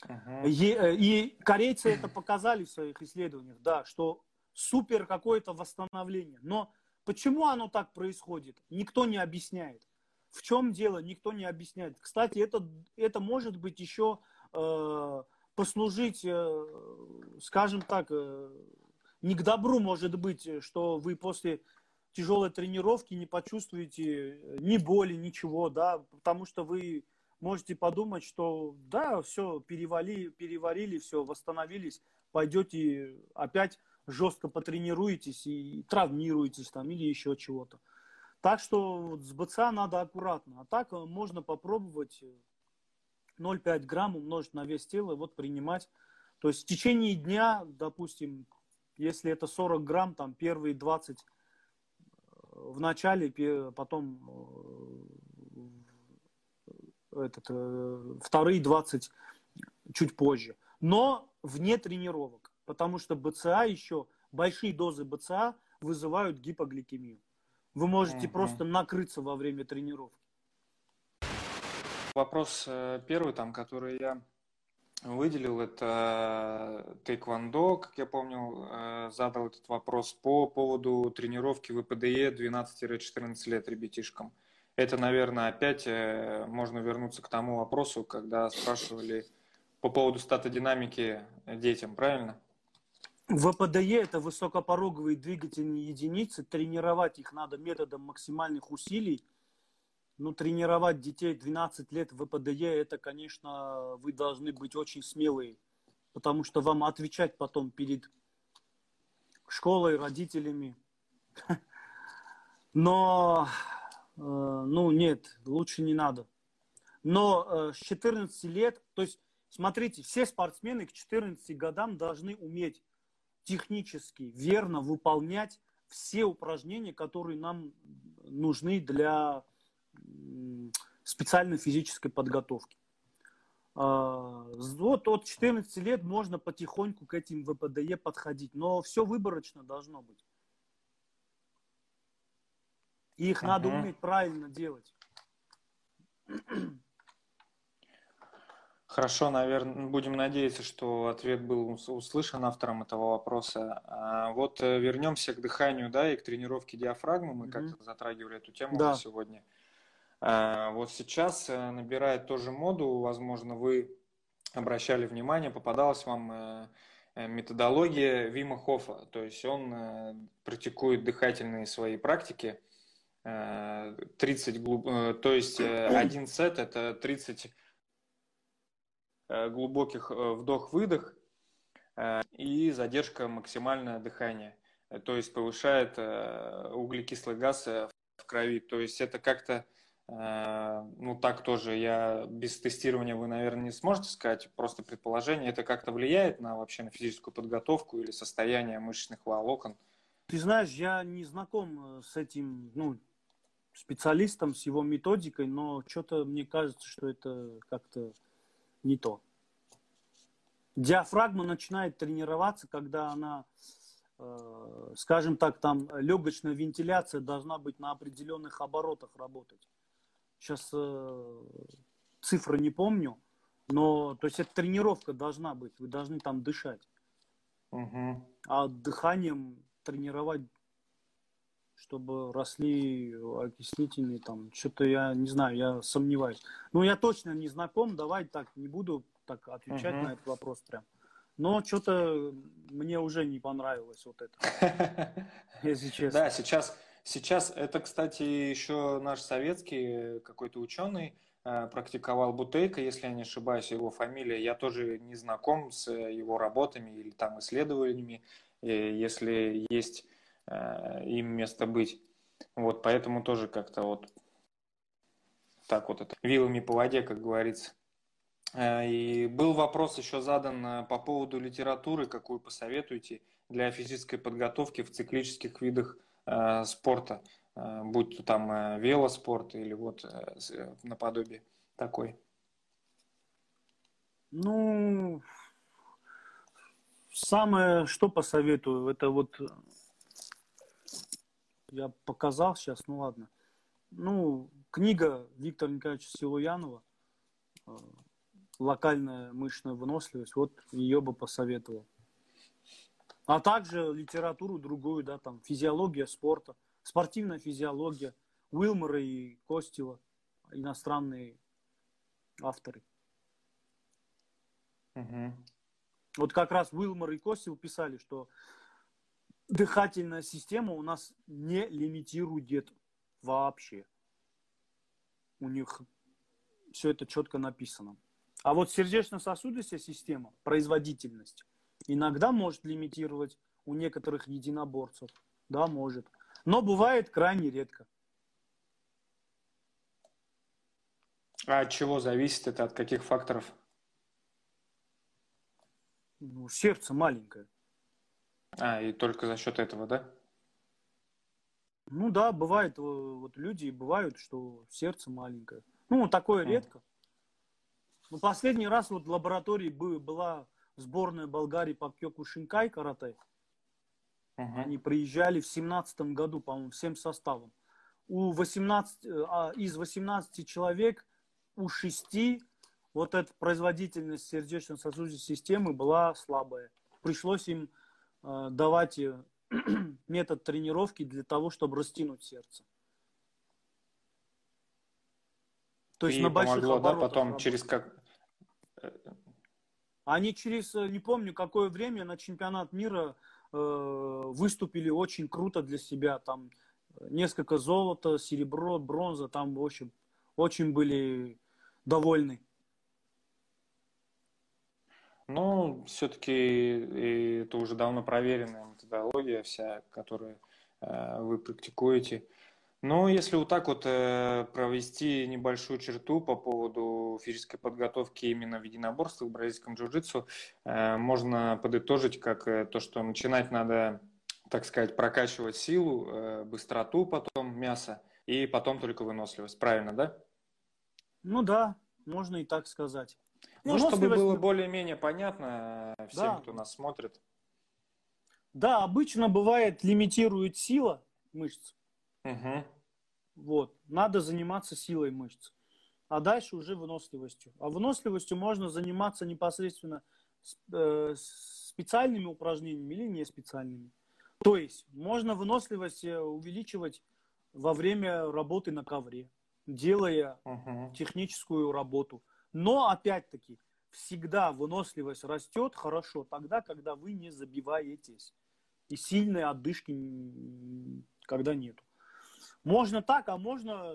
Uh-huh. и, и корейцы uh-huh. это показали в своих исследованиях, да, что супер какое-то восстановление. Но почему оно так происходит, никто не объясняет. В чем дело, никто не объясняет. Кстати, это, это может быть еще э, послужить, э, скажем так, э, не к добру, может быть, что вы после тяжелой тренировки не почувствуете ни боли, ничего, да, потому что вы можете подумать, что да, все, перевали, переварили, все, восстановились, пойдете опять жестко потренируетесь и травмируетесь там или еще чего-то. Так что с БЦА надо аккуратно. А так можно попробовать ноль целых пять десятых грамма умножить на вес тела, вот принимать. То есть в течение дня, допустим, если это сорок грамм, там первые двадцать в начале, потом этот, вторые двадцать чуть позже. Но вне тренировок. Потому что БЦА еще, большие дозы БЦА вызывают гипогликемию. Вы можете mm-hmm. просто накрыться во время тренировки. Вопрос первый, там, который я выделил, это тэквондо, как я помню, задал этот вопрос по поводу тренировки ВПДЕ двенадцати-четырнадцати лет ребятишкам. Это, наверное, опять можно вернуться к тому вопросу, когда спрашивали по поводу статодинамики детям, правильно? ВПДЕ – это высокопороговые двигательные единицы. Тренировать их надо методом максимальных усилий. Ну, тренировать детей двенадцать лет в ВПДЕ – это, конечно, вы должны быть очень смелые, потому что вам отвечать потом перед школой, родителями. Но, ну, нет, лучше не надо. Но с четырнадцати лет, то есть, смотрите, все спортсмены к четырнадцати годам должны уметь технически верно выполнять все упражнения, которые нам нужны для специальной физической подготовки. Вот от четырнадцати лет можно потихоньку к этим ВПДЕ подходить, но все выборочно должно быть. И их [S2] Uh-huh. [S1] Надо уметь правильно делать. Хорошо, наверное, будем надеяться, что ответ был услышан автором этого вопроса. А вот вернемся к дыханию, да, и к тренировке диафрагмы. Мы mm-hmm. как-то затрагивали эту тему да. сегодня. А вот сейчас набирает тоже моду, возможно, вы обращали внимание, попадалась вам методология Вима Хофа, то есть он практикует дыхательные свои практики. тридцать глуб... То есть один сет – это тридцать глубоких вдох-выдох и задержка максимальное дыхание, то есть повышает углекислый газ в крови. То есть это как-то, ну так тоже я без тестирования вы, наверное, не сможете сказать, просто предположение, это как-то влияет на вообще на физическую подготовку или состояние мышечных волокон? Ты знаешь, я не знаком с этим, ну, специалистом, с его методикой, но что-то мне кажется, что это как-то не то. Диафрагма начинает тренироваться, когда она, э, скажем так, там легочная вентиляция должна быть на определенных оборотах работать. Сейчас э, цифры не помню, но то есть эта тренировка должна быть, вы должны там дышать. Угу. А дыханием тренировать, чтобы росли окислительные, там, что-то я не знаю, я сомневаюсь. Ну, я точно не знаком, давай так, не буду так отвечать угу. на этот вопрос прям. Но что-то мне уже не понравилось вот это, если честно. Да, сейчас, сейчас это, кстати, еще наш советский какой-то ученый практиковал, Бутейко, если я не ошибаюсь, его фамилия. Я тоже не знаком с его работами или там исследованиями, если есть им место быть. Вот, поэтому тоже как-то вот так вот это, вилами по воде, как говорится. И был вопрос еще задан по поводу литературы, какую посоветуете для физической подготовки в циклических видах спорта, будь то там велоспорт или вот наподобие такой. Ну, самое, что посоветую, это вот я показал сейчас, ну ладно. Ну, книга Виктора Николаевича Селуянова «Локальная мышечная выносливость», вот ее бы посоветовал. А также литературу другую, да, там, физиология спорта, спортивная физиология, Уилмара и Костева, иностранные авторы. Угу. Вот как раз Уилмар и Костев писали, что дыхательная система у нас не лимитирует вообще. У них все это четко написано. А вот сердечно-сосудистая система, производительность, иногда может лимитировать у некоторых единоборцев. Да, может. Но бывает крайне редко. А от чего зависит это? От каких факторов? Ну, сердце маленькое. А, и только за счет этого, да? Ну да, бывает, вот люди бывают, что сердце маленькое. Ну, такое mm. редко. Ну, последний раз вот в лаборатории была сборная Болгарии по кёкушинкай карате. Mm -hmm. Они приезжали в семнадцатом году, по-моему, всем составом. У восемнадцати, из восемнадцати человек у шести вот эта производительность сердечно-сосудистой системы была слабая. Пришлось им э, давать э, метод тренировки для того, чтобы растянуть сердце. То есть и на больших помогло, оборотах. Да, потом работать. Через как... Они через, не помню, какое время на чемпионат мира э, выступили очень круто для себя. Там несколько золота, серебро, бронза. Там, в общем, очень были довольны. Ну, все-таки это уже давно проверенная методология вся, которую э, вы практикуете. Но если вот так вот э, провести небольшую черту по поводу физической подготовки именно в единоборствах, в бразильском джиу-джитсу, э, можно подытожить как э, то, что начинать надо, так сказать, прокачивать силу, э, быстроту, потом мясо и потом только выносливость. Правильно, да? Ну да, можно и так сказать. Ну, чтобы было более-менее понятно всем, да. кто нас смотрит. Да, обычно бывает, лимитирует сила мышц. Угу. Вот. Надо заниматься силой мышц. а дальше уже выносливостью. А выносливостью можно заниматься непосредственно специальными упражнениями или не специальными. То есть можно выносливость увеличивать во время работы на ковре, делая uh-huh. техническую работу. Но опять-таки всегда выносливость растет хорошо тогда, когда вы не забиваетесь. И сильной отдышки когда нету. Можно так, а можно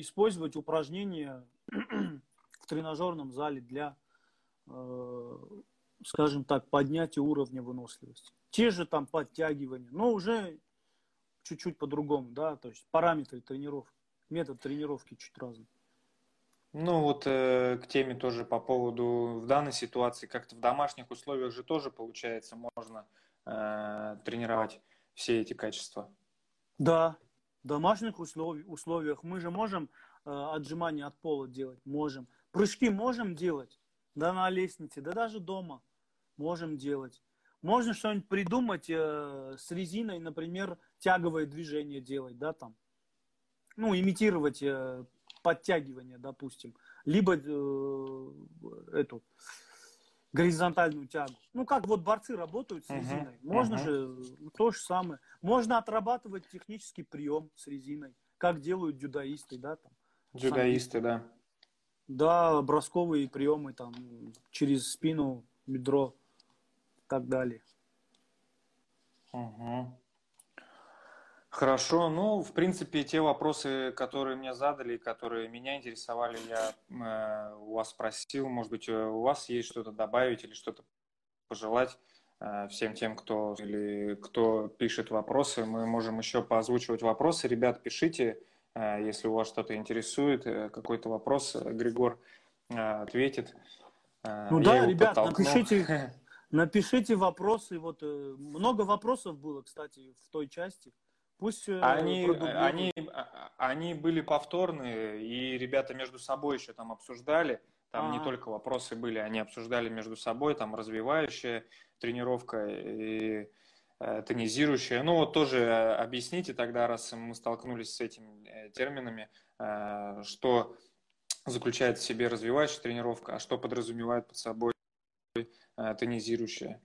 использовать упражнения в тренажерном зале для, скажем так, поднятия уровня выносливости. Те же там подтягивания, но уже чуть-чуть по-другому, да, то есть параметры тренировки, метод тренировки чуть разный. Ну вот э, к теме тоже по поводу в данной ситуации, как-то в домашних условиях же тоже получается можно э, тренировать все эти качества. Да, в домашних услов... условиях мы же можем э, отжимания от пола делать, можем. Прыжки можем делать, да, на лестнице, да даже дома можем делать. Можно что-нибудь придумать э, с резиной, например, тяговое движение делать, да, там. Ну, имитировать э, подтягивание, допустим. Либо э, эту горизонтальную тягу. Ну, как вот борцы работают с резиной. Можно uh-huh. же то же самое. Можно отрабатывать технический прием с резиной, как делают дзюдоисты, да, там. Дзюдоисты, да. Да, бросковые приемы, там, через спину, бедро. Так далее. Угу. Хорошо. Ну, в принципе, те вопросы, которые мне задали, которые меня интересовали, я э, у вас спросил. Может быть, у вас есть что-то добавить или что-то пожелать э, всем тем, кто, или кто пишет вопросы. Мы можем еще поозвучивать вопросы. Ребят, пишите, э, если у вас что-то интересует, э, какой-то вопрос. Григор э, ответит. Э, ну да, ребят, напишите... Напишите вопросы. Вот много вопросов было, кстати, в той части. Пусть они, они, они были повторные, и ребята между собой еще там обсуждали. Там А-а-а. не только вопросы были, они обсуждали между собой, там развивающая тренировка и э, тонизирующая. Ну вот тоже объясните тогда, раз мы столкнулись с этими терминами, э, что заключает в себе развивающая тренировка, а что подразумевает под собой тонизирующая.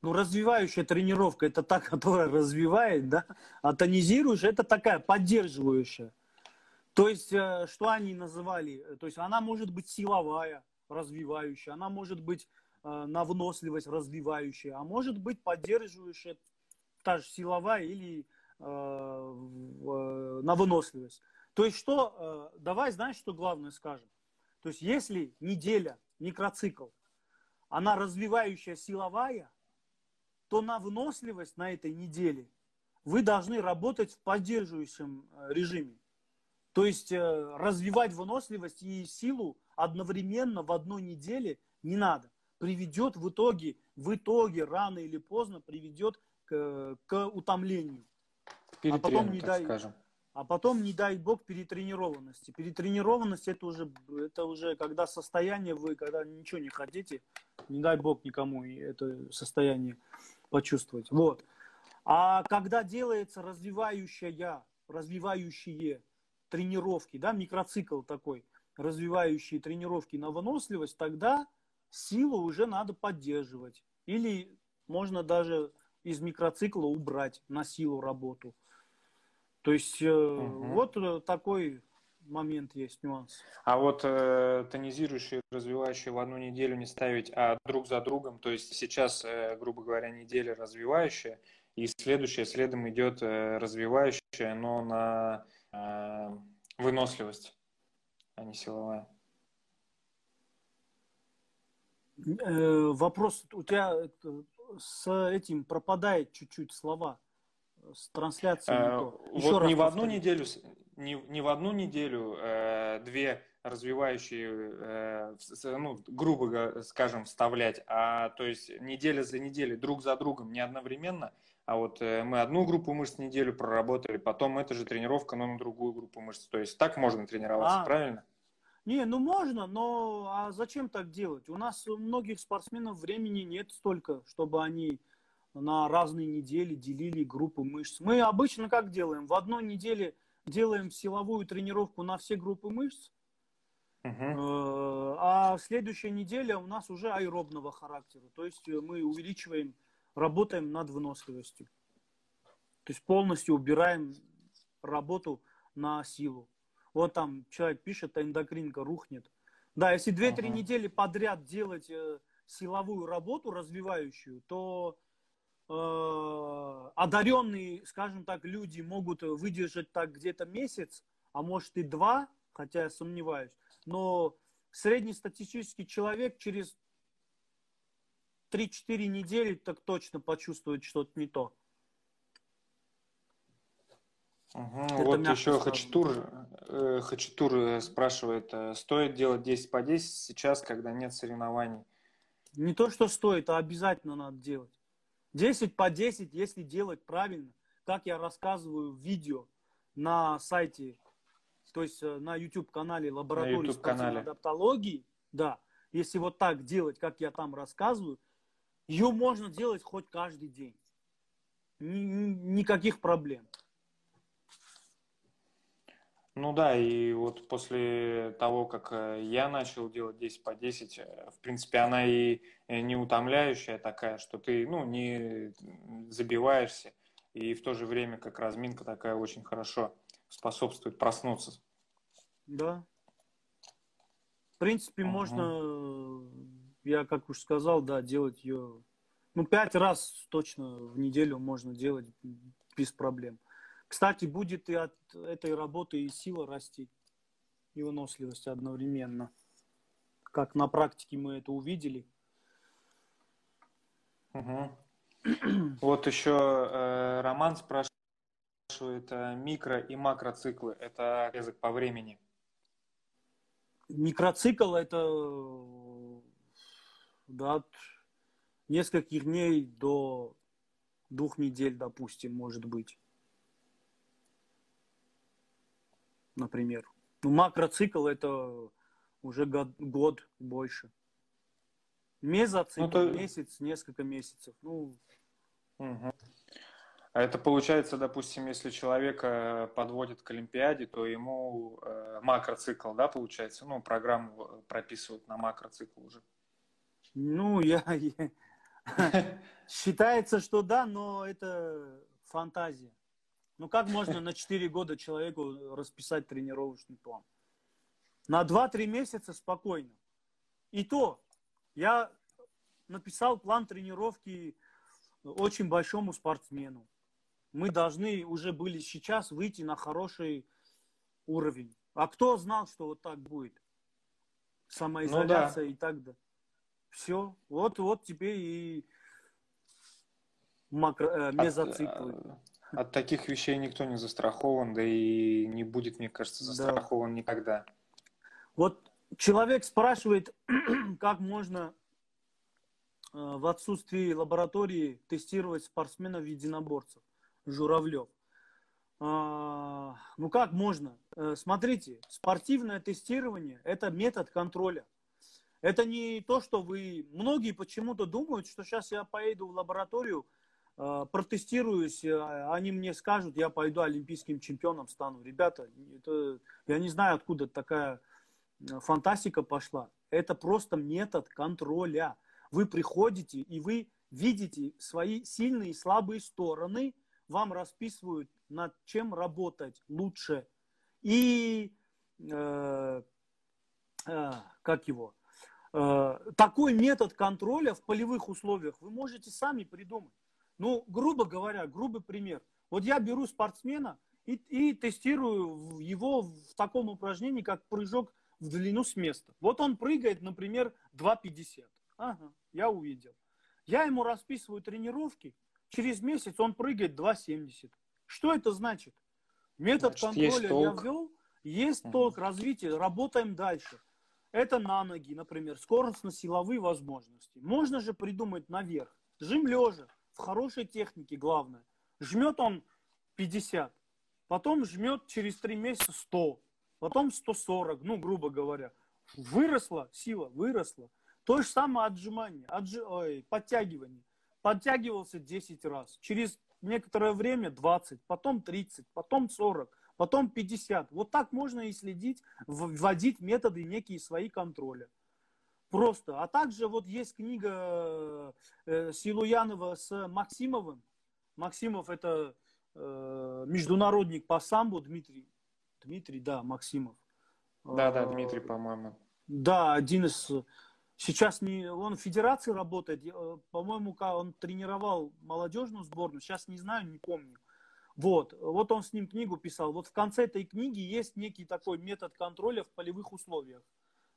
Ну, развивающая тренировка — это та, которая развивает, да, а тонизирующая — это такая поддерживающая. То есть, что они называли, то есть она может быть силовая, развивающая, она может быть на выносливость развивающая, а может быть поддерживающая, та же силовая или э, на выносливость. То есть, что, давай, знаешь, что главное скажем? То есть, если неделя, микроцикл, она развивающая силовая, то на выносливость на этой неделе вы должны работать в поддерживающем режиме. То есть развивать выносливость и силу одновременно в одной неделе не надо. Приведет в итоге, в итоге рано или поздно приведет к, к утомлению. А потом, не дай, а потом, не дай бог, перетренированности. Перетренированность — это уже, это уже когда состояние вы, когда ничего не хотите, не дай бог никому это состояние почувствовать. Вот. А когда делается развивающая, развивающие тренировки, да, микроцикл такой, развивающие тренировки на выносливость, тогда силу уже надо поддерживать. Или можно даже из микроцикла убрать на силу работу. То есть э, угу. вот такой момент есть, нюанс. А вот э, тонизирующие, развивающие в одну неделю не ставить, а друг за другом, то есть сейчас, э, грубо говоря, неделя развивающая, и следующая следом идет э, развивающая, но на э, выносливость, а не силовая. Э, вопрос, у тебя с этим пропадает чуть-чуть слова. С трансляцией. А, вот не в, одну неделю, не, не в одну неделю э, две развивающие, э, в, ну, грубо скажем, вставлять, а то есть неделя за неделей, друг за другом, не одновременно, а вот э, мы одну группу мышц неделю проработали, потом эта же тренировка, но на другую группу мышц. То есть так можно тренироваться, а, правильно? Не, ну можно, но а зачем так делать? У нас у многих спортсменов времени нет столько, чтобы они на разные недели делили группы мышц. Мы обычно как делаем? В одной неделе делаем силовую тренировку на все группы мышц, uh-huh. а следующая неделя у нас уже аэробного характера. То есть мы увеличиваем, работаем над выносливостью. То есть полностью убираем работу на силу. Вот там человек пишет, а эндокринка рухнет. Да, если две-три uh-huh. недели подряд делать силовую работу развивающую, то э, одаренные, скажем так, люди могут выдержать так где-то месяц, а может и два, хотя я сомневаюсь. Но среднестатистический человек через три-четыре недели так точно почувствует что-то не то. Угу. Вот еще Хачатур, э, Хачатур спрашивает, стоит делать десять по десять сейчас, когда нет соревнований? Не то, что стоит, а обязательно надо делать. десять по десять, если делать правильно, как я рассказываю в видео на сайте, то есть на YouTube-канале лаборатории спортивной адаптологии, да, если вот так делать, как я там рассказываю, ее можно делать хоть каждый день. Никаких проблем. Ну да, и вот после того, как я начал делать десять по десять, в принципе, она и не утомляющая такая, что ты, ну, не забиваешься, и в то же время как разминка такая очень хорошо способствует проснуться. Да. В принципе, угу. можно, я как уж сказал, да, делать ее, ну, пять раз точно в неделю можно делать без проблем. Кстати, будет и от этой работы и сила расти, и выносливость одновременно. Как на практике мы это увидели. Угу. Вот еще э, Роман спрашивает, микро- и макроциклы – это отрезок по времени? Микроцикл – это да, от нескольких дней до двух недель, допустим, может быть. Например. Ну, макроцикл это уже год, год больше. Мезоцикл ну, то... месяц, несколько месяцев. Ну... Угу. А это получается, допустим, если человека подводят к Олимпиаде, то ему э, макроцикл, да, получается? Ну, программу прописывают на макроцикл уже. Ну, я... Считается, что да, но это фантазия. Ну, как можно на четыре года человеку расписать тренировочный план? На два-три месяца спокойно. И то, я написал план тренировки очень большому спортсмену. Мы должны уже были сейчас выйти на хороший уровень. А кто знал, что вот так будет? Самоизоляция ну, да. и так далее. Все. Вот, вот тебе и макро, э, мезоциклы. От таких вещей никто не застрахован, да и не будет, мне кажется, застрахован да. никогда. Вот человек спрашивает, как можно в отсутствии лаборатории тестировать спортсменов-единоборцев, Журавлев. Ну как можно? Смотрите, спортивное тестирование – это метод контроля. Это не то, что вы... Многие почему-то думают, что сейчас я поеду в лабораторию, протестируюсь, они мне скажут, я пойду олимпийским чемпионом стану. Ребята, это, я не знаю, откуда такая фантастика пошла. Это просто метод контроля. Вы приходите и вы видите свои сильные и слабые стороны, вам расписывают, над чем работать лучше. И э, э, как его? Э, такой метод контроля в полевых условиях вы можете сами придумать. Ну, грубо говоря, грубый пример. Вот я беру спортсмена и, и тестирую его в таком упражнении, как прыжок в длину с места. Вот он прыгает, например, два пятьдесят. Ага, я увидел. Я ему расписываю тренировки, через месяц он прыгает два семьдесят. Что это значит? Метод значит, контроля я ввел, есть mm-hmm. толк, развитие, работаем дальше. Это на ноги, например, скоростно-силовые возможности. Можно же придумать наверх. Жим лежа. В хорошей технике главное. Жмет он пятьдесят, потом жмет через три месяца сто, потом сто сорок, ну, грубо говоря. Выросла сила, выросла. То же самое отжимание, отжи... Ой, подтягивание. Подтягивался десять раз, через некоторое время двадцать, потом тридцать, потом сорок, потом пятьдесят. Вот так можно и следить, вводить методы некие свои контроля. Просто. А также вот есть книга Селуянова с Максимовым. Максимов — это международник по самбо, Дмитрий. Дмитрий, да, Максимов. Да, да, Дмитрий, по-моему. Да, один из... Сейчас не... он в федерации работает. По-моему, он тренировал молодежную сборную. Сейчас не знаю, не помню. Вот. Вот он с ним книгу писал. Вот в конце этой книги есть некий такой метод контроля в полевых условиях.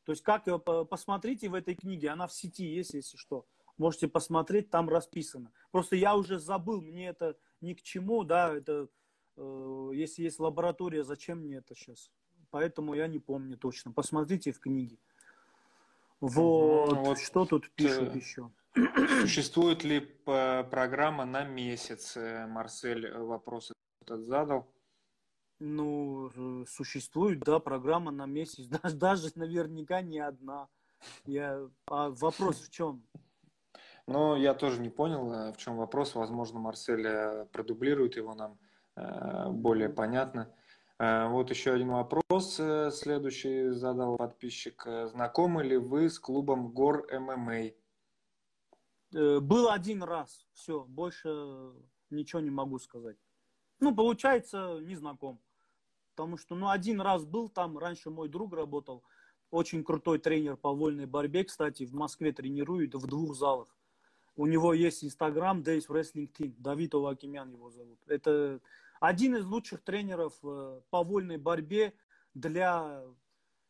То есть, как посмотрите в этой книге, она в сети есть, если что. Можете посмотреть, там расписано. Просто я уже забыл, мне это ни к чему, да, это э, если есть лаборатория, зачем мне это сейчас? Поэтому я не помню точно. Посмотрите в книге. Вот, ну, вот что тут пишут еще. Существует ли программа на месяц? Марсель вопрос этот задал. Ну, существует, да, программа на месяц. Даже, даже наверняка не одна. Я... А вопрос в чем? Ну, я тоже не понял, в чем вопрос. Возможно, Марсель продублирует его нам более понятно. Вот еще один вопрос следующий задал подписчик. Знакомы ли вы с клубом Гор ММА? Был один раз. Все, больше ничего не могу сказать. Ну, получается, не знаком. Потому что, ну, один раз был там, раньше мой друг работал. Очень крутой тренер по вольной борьбе, кстати, в Москве тренирует в двух залах. У него есть Инстаграм Days Wrestling Team. Давид Олакимян его зовут. Это... Один из лучших тренеров по вольной борьбе, для,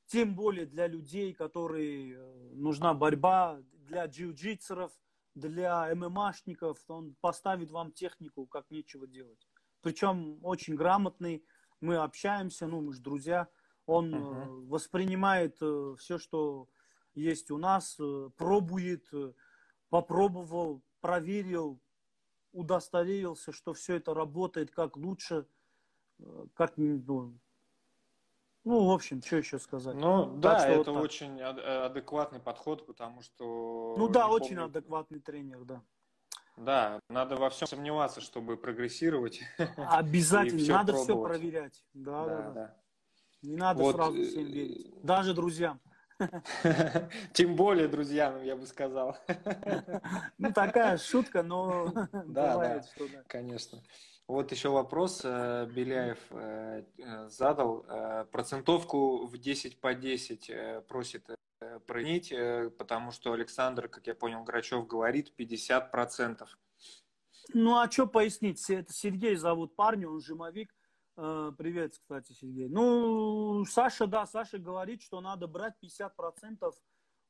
тем более для людей, которые нужна борьба, для джиу-джитсеров, для ММАшников. Он поставит вам технику, как нечего делать. Причем очень грамотный. Мы общаемся, ну, мы же друзья. Он uh-huh. воспринимает все, что есть у нас, пробует, попробовал, проверил, удостоверился, что все это работает как лучше, как, ну, ну в общем, что еще сказать. Ну да, да, это вот очень адекватный подход, потому что... Ну да, очень помню... адекватный тренер, да. Да, надо во всем сомневаться, чтобы прогрессировать. Обязательно, все надо пробовать. Все проверять. Да, да, да. Да. Не надо вот... сразу всем верить, даже друзьям. Тем более друзьям, я бы сказал. Ну, такая шутка, но да, бывает, да, что да. Конечно. Вот еще вопрос Беляев задал. Процентовку в десять по десять просит проверить, потому что Александр, как я понял, Грачев говорит пятьдесят процентов. Ну, а что пояснить? Это Сергей зовут парня, он жимовик. Привет, кстати, Сергей. Ну, Саша, да, Саша говорит, что надо брать пятьдесят процентов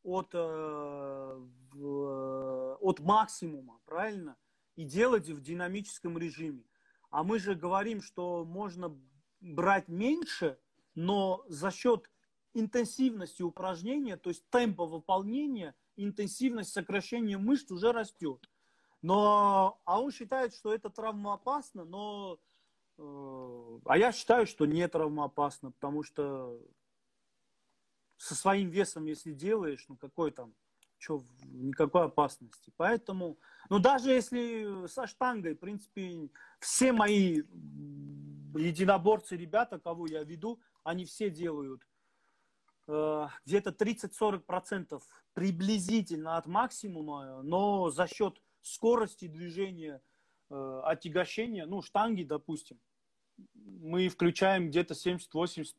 от, от максимума, правильно? И делать в динамическом режиме. А мы же говорим, что можно брать меньше, но за счет интенсивности упражнения, то есть темпа выполнения, интенсивность сокращения мышц уже растет. Но, а он считает, что это травмоопасно, но... А я считаю, что не травмоопасно, потому что со своим весом, если делаешь, ну какой там, что, никакой опасности. Поэтому, ну даже если со штангой, в принципе, все мои единоборцы, ребята, кого я веду, они все делают э, где-то тридцать-сорок процентов приблизительно от максимума, но за счет скорости движения, э, отягощения, ну штанги, допустим, мы включаем где-то семьдесят-восемьдесят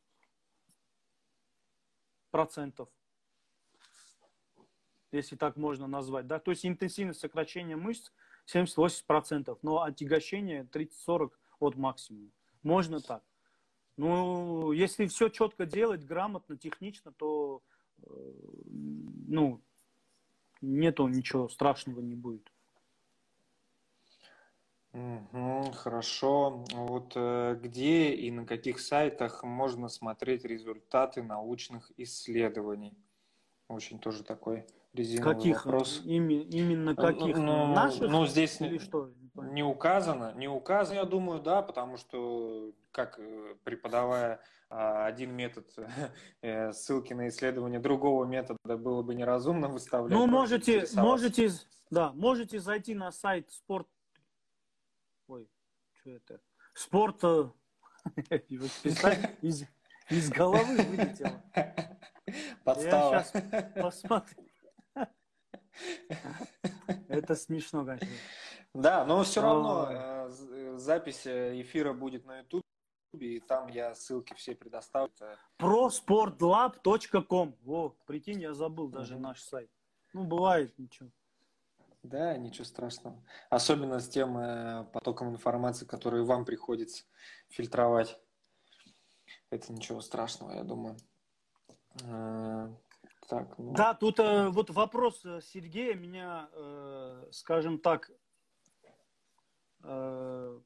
процентов. Если так можно назвать. Да? То есть интенсивность сокращения мышц семьдесят-восемьдесят процентов, но отягощение тридцать-сорок процентов от максимума. Можно так. Ну, если все четко делать, грамотно, технично, то ну, нету ничего страшного, не будет. Угу, хорошо. Вот где и на каких сайтах можно смотреть результаты научных исследований? Очень тоже такой резиновый каких? Вопрос. Ими, именно каких? Ну, наших? Ну, здесь не, что? не указано. Не указано, я думаю, да, потому что, как преподавая один метод, ссылки на исследования другого метода было бы неразумно выставлять. Ну, можете, можете, да, можете зайти на сайт спорт. Ой, что это? Спорт, Из головы вылетело. Подстава. Я сейчас посмотрю. Это смешно, конечно. Да, но все равно запись эфира будет на ютубе, и там я ссылки все предоставлю. про спорт лаб точка ком. Во, прикинь, я забыл даже наш сайт. Ну, бывает, ничего. Да, ничего страшного. Особенно с тем э, потоком информации, который вам приходится фильтровать. Это ничего страшного, я думаю. Э, так, ну... Да, тут э, вот вопрос Сергея меня, э, скажем так, э,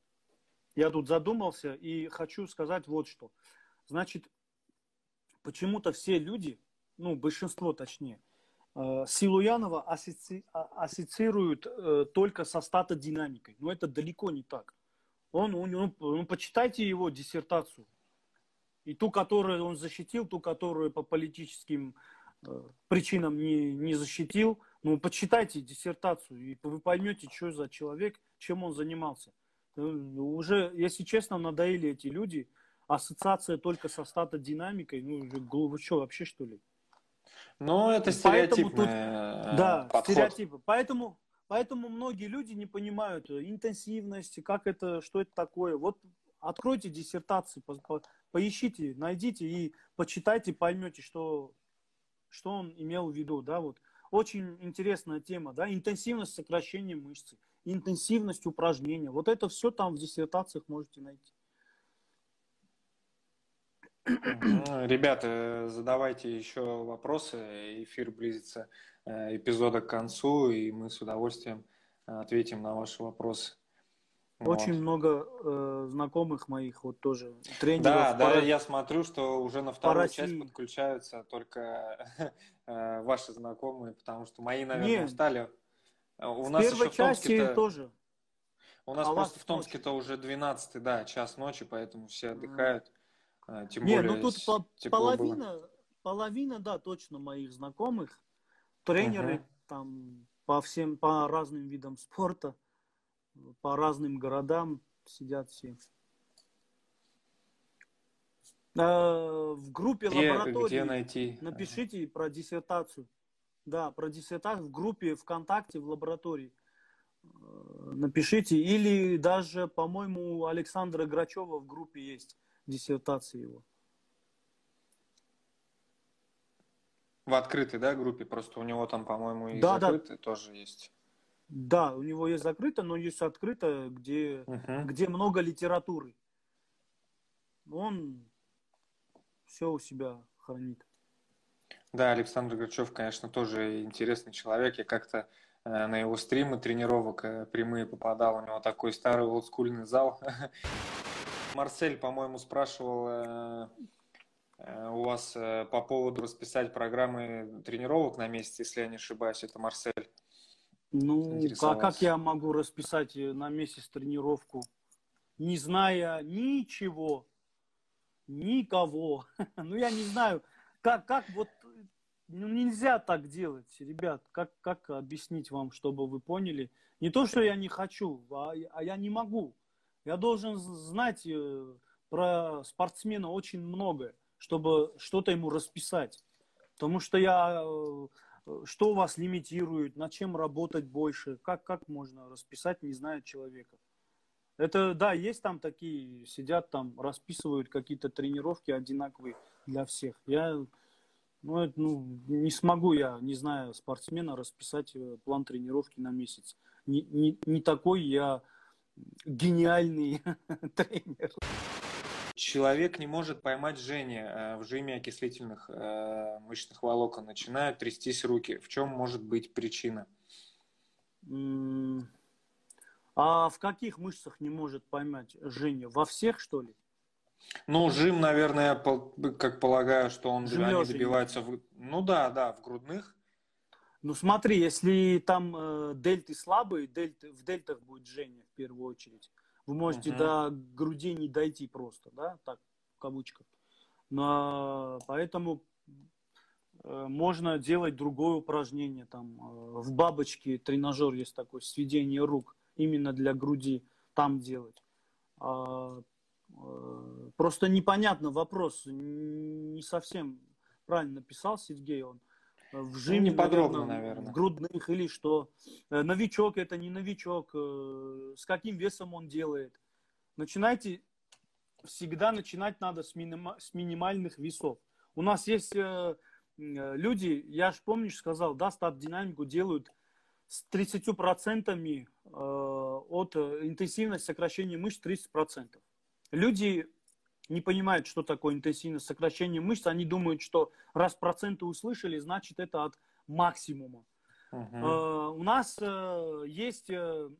я тут задумался и хочу сказать вот что. Значит, почему-то все люди, ну, большинство точнее, Селуянова асоци... ассоциируют э, только со статодинамикой. Но это далеко не так. Он, он, он, ну, почитайте его диссертацию. И ту, которую он защитил, ту, которую по политическим э, причинам не, не защитил. Ну, почитайте диссертацию, и вы поймете, что за человек, чем он занимался. Уже, если честно, надоели эти люди. Ассоциация только со статодинамикой. Ну, вы что, вообще, что ли? Ну, это стереотипный да, подход. Стереотипы. Поэтому, поэтому многие люди не понимают интенсивности, как это, что это такое. Вот откройте диссертации, по, по, поищите, найдите и почитайте, поймете, что, что он имел в виду. Да? Вот. Очень интересная тема. Да? Интенсивность сокращения мышцы, интенсивность упражнения. Вот это все там в диссертациях можете найти. Ребята, задавайте еще вопросы. Эфир близится эпизода к концу, и мы с удовольствием ответим на ваши вопросы. Очень вот. много э, знакомых моих вот тоже тренеров. Да, да, пара... я смотрю, что уже на вторую часть подключаются только э, ваши знакомые, потому что мои, наверное, Нет. устали. У в нас первой еще части -то... тоже. У нас а просто в Томске-то уже двенадцатый, да, час ночи, поэтому все отдыхают. Тем Не, более, ну тут по половина, было. половина, да, точно моих знакомых, тренеры угу. там по всем, по разным видам спорта, по разным городам сидят все. А, в группе где, лаборатории где найти? напишите ага. про диссертацию. Да, про диссертацию в группе ВКонтакте в лаборатории. Напишите. Или даже, по-моему, у Александра Грачева в группе есть диссертации его. В открытой, да, группе? Просто у него там, по-моему, и да, закрытые да. тоже есть. Да, у него есть закрыто, но есть открыто, где, угу. где много литературы. Он все у себя хранит. Да, Александр Грачев, конечно, тоже интересный человек. Я как-то на его стримы тренировок прямые попадал. У него такой старый олдскульный зал. Марсель, по-моему, спрашивал э, э, у вас э, по поводу расписать программы тренировок на месяц, если я не ошибаюсь, это Марсель. Ну, а как я могу расписать на месяц тренировку, не зная ничего, никого? Ну, я не знаю, как, как вот, ну, нельзя так делать, ребят, как, как объяснить вам, чтобы вы поняли? Не то, что я не хочу, а, а я не могу. Я должен знать про спортсмена очень многое, чтобы что-то ему расписать. Потому что я... Что вас лимитирует, над чем работать больше, как, как можно расписать, не зная человека. Это, да, есть там такие, сидят там, расписывают какие-то тренировки одинаковые для всех. Я ну, это, ну, не смогу, я, не зная спортсмена, расписать план тренировки на месяц. Не, не, не такой я... гениальный тренер. Человек не может поймать жжение в жиме окислительных мышечных волокон. Начинают трястись руки. В чем может быть причина? А в каких мышцах не может поймать жжение? Во всех, что ли? Ну, жим, наверное, как полагаю, что он они добиваются... В... Ну да, да, в грудных. Ну смотри, если там э, дельты слабые, дельты, в дельтах будет жжение в первую очередь. Вы можете угу. до груди не дойти просто, да, так, в кавычках. Но, поэтому э, можно делать другое упражнение. Там, э, в бабочке тренажер есть такой, сведение рук, именно для груди там делать. А Просто непонятно вопрос, не совсем правильно написал Сергей, он в жиме, ну, наверное, наверное, в грудных, или что новичок это не новичок, с каким весом он делает. Начинайте, всегда начинать надо с, минима, с минимальных весов. У нас есть люди, я же, помнишь, сказал, да, стат-динамику делают с тридцатью процентами от интенсивности сокращения мышц тридцать процентов. Люди не понимают, что такое интенсивность сокращения мышц. Они думают, что раз проценты услышали, значит, это от максимума. Uh-huh. У нас есть в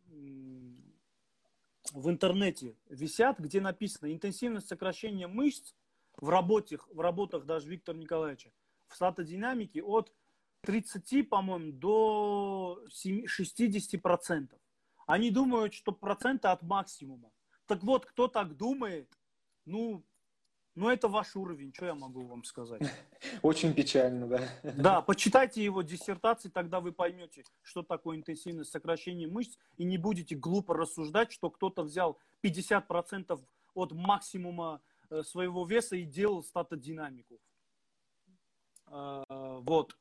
интернете висят, где написано интенсивность сокращения мышц в работах, в работах даже Виктора Николаевича, в статодинамике от тридцати, по-моему, до шестидесяти процентов. Они думают, что проценты от максимума. Так вот, кто так думает, ну, ну это ваш уровень, что я могу вам сказать. Очень печально, да. Да, почитайте его диссертации, тогда вы поймете, что такое интенсивность сокращения мышц, и не будете глупо рассуждать, что кто-то взял пятьдесят процентов от максимума своего веса и делал статодинамику. Вот.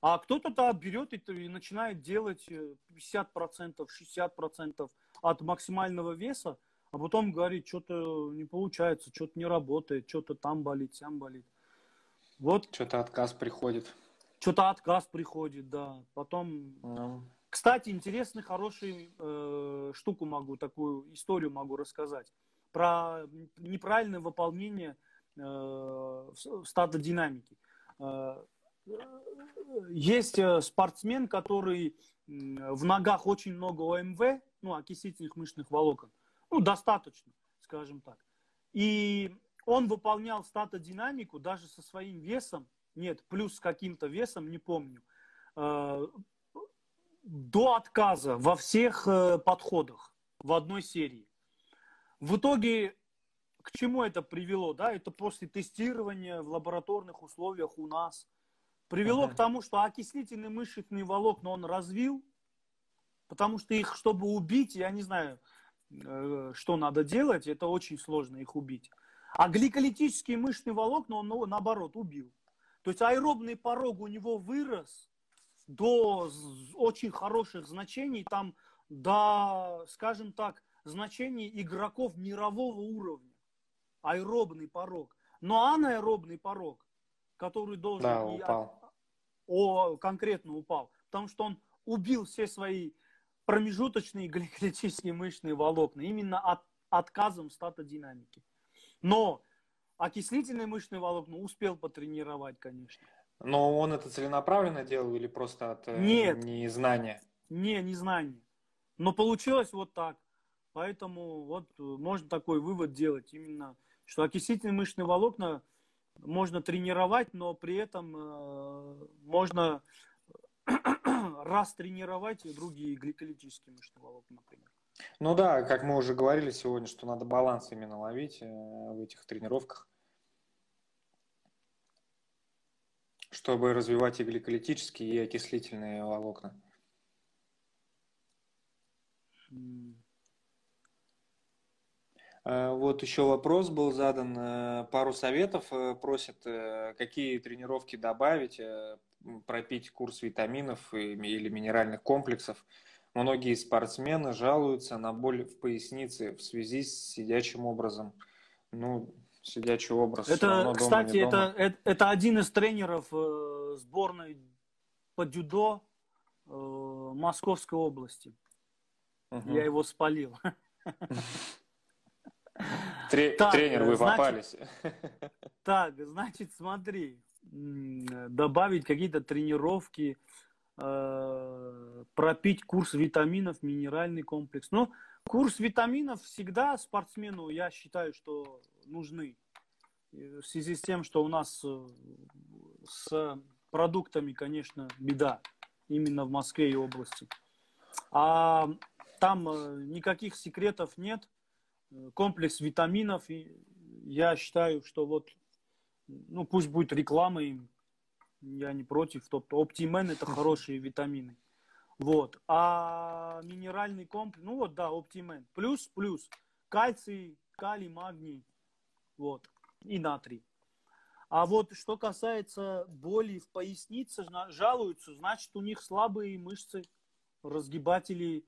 А кто-то берет и начинает делать пятьдесят процентов, шестьдесят процентов от максимального веса, а потом говорит, что-то не получается, что-то не работает, что-то там болит, сям болит. Вот. Что-то отказ приходит. Что-то отказ приходит, да. Потом... No. Кстати, интересную, хорошую э, штуку могу, такую историю могу рассказать. Про неправильное выполнение э, статодинамики. Э, есть спортсмен, который в ногах очень много ОМВ, ну, окисительных мышечных волокон. Ну, достаточно, скажем так. И он выполнял статодинамику даже со своим весом, нет, плюс с каким-то весом, не помню, э, до отказа во всех э, подходах в одной серии. В итоге, к чему это привело? Да? Это после тестирования в лабораторных условиях у нас привело ага. к тому, что окислительный мышечный волокна он развил, потому что их, чтобы убить, я не знаю... что надо делать, это очень сложно их убить. А гликолитические мышечные волокна он, наоборот, убил. То есть аэробный порог у него вырос до очень хороших значений, там, до, скажем так, значений игроков мирового уровня. Аэробный порог. Но анаэробный порог, который должен... Да, упал. О, конкретно упал. Потому что он убил все свои... промежуточные гликолитические мышечные волокна, именно от, отказом статодинамики. Но окислительные мышечные волокна успел потренировать, конечно. Но он это целенаправленно делал или просто от Нет. незнания? Не, незнание. Но получилось вот так. Поэтому вот можно такой вывод делать, именно, что окислительные мышечные волокна можно тренировать, но при этом э, можно... раз тренировать и другие гликолитические мышечные волокна, например. Ну да, как мы уже говорили сегодня, что надо баланс именно ловить в этих тренировках, чтобы развивать и гликолитические, и окислительные волокна. Mm. Вот еще вопрос был задан. Пару советов просят, какие тренировки добавить, пропить курс витаминов или минеральных комплексов. Многие спортсмены жалуются на боль в пояснице в связи с сидячим образом. Ну, сидячий образ. Это, кстати, это, это, это один из тренеров сборной по дюдо Московской области. Угу. Я его спалил. Тренер, вы попались. Так, значит, смотри. Добавить какие-то тренировки, э, пропить курс витаминов, минеральный комплекс. Но курс витаминов всегда спортсмену, я считаю, что нужны. В связи с тем, что у нас с продуктами, конечно, беда. Именно в Москве и области. А там никаких секретов нет. Комплекс витаминов, я считаю, что вот ну, пусть будет реклама им, я не против. Оптимен – это хорошие витамины. Вот. А минеральный комплекс, ну вот, да, Оптимен. Плюс, плюс, кальций, калий, магний, вот, и натрий. А вот что касается боли в пояснице, жалуются, значит, у них слабые мышцы, разгибатели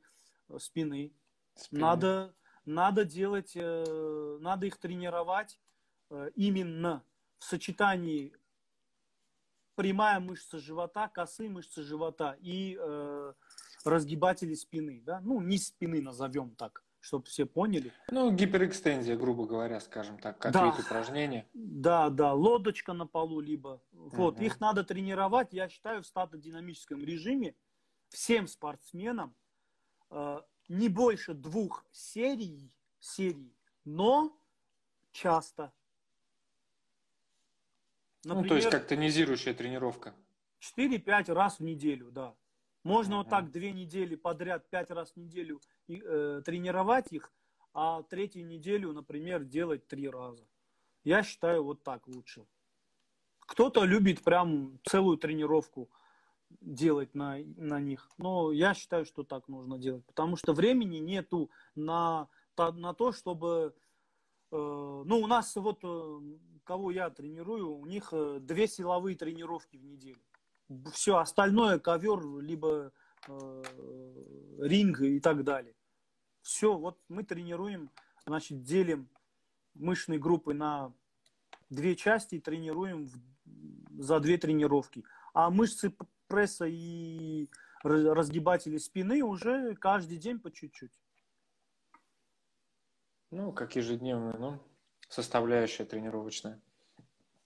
спины. спины. Надо, надо делать, надо их тренировать именно в сочетании прямая мышца живота, косые мышцы живота и э, разгибатели спины, да? Ну, низ спины назовем так, чтобы все поняли. Ну, гиперэкстензия, грубо говоря, скажем так, как да. вид упражнения. Да, да, лодочка на полу либо. Вот, угу. Их надо тренировать, я считаю, в статодинамическом режиме всем спортсменам э, не больше двух серий, серий, но часто. Например, ну, то есть как тонизирующая тренировка. четыре-пять раз в неделю, да. Можно uh-huh. вот так две недели подряд, пять раз в неделю э, тренировать их, а третью неделю, например, делать три раза. Я считаю, вот так лучше. Кто-то любит прям целую тренировку делать на, на них. Но я считаю, что так нужно делать. Потому что времени нету на, на то, чтобы... Ну, у нас вот, кого я тренирую, у них две силовые тренировки в неделю. Все остальное ковер, либо э, ринг и так далее. Все, вот мы тренируем, значит, делим мышечные группы на две части и тренируем в, за две тренировки. А мышцы пресса и разгибатели спины уже каждый день по чуть-чуть. Ну, как ежедневная, ну, составляющая тренировочная.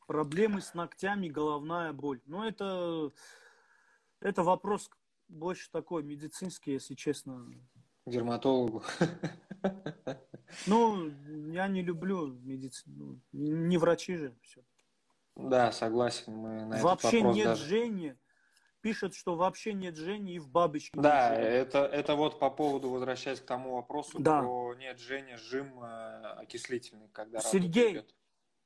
Проблемы с ногтями, головная боль. Ну, это, это вопрос больше такой медицинский, если честно. Дерматологу. Ну, я не люблю медицину. Не врачи же. Все. Да, согласен. Мы на вообще этот нет даже... жжения. Пишет, что вообще нет жжения и в бабочке. Да, это, это вот по поводу, возвращаясь к тому вопросу, да. Про нет жжения, жим окислительный. Когда Сергей,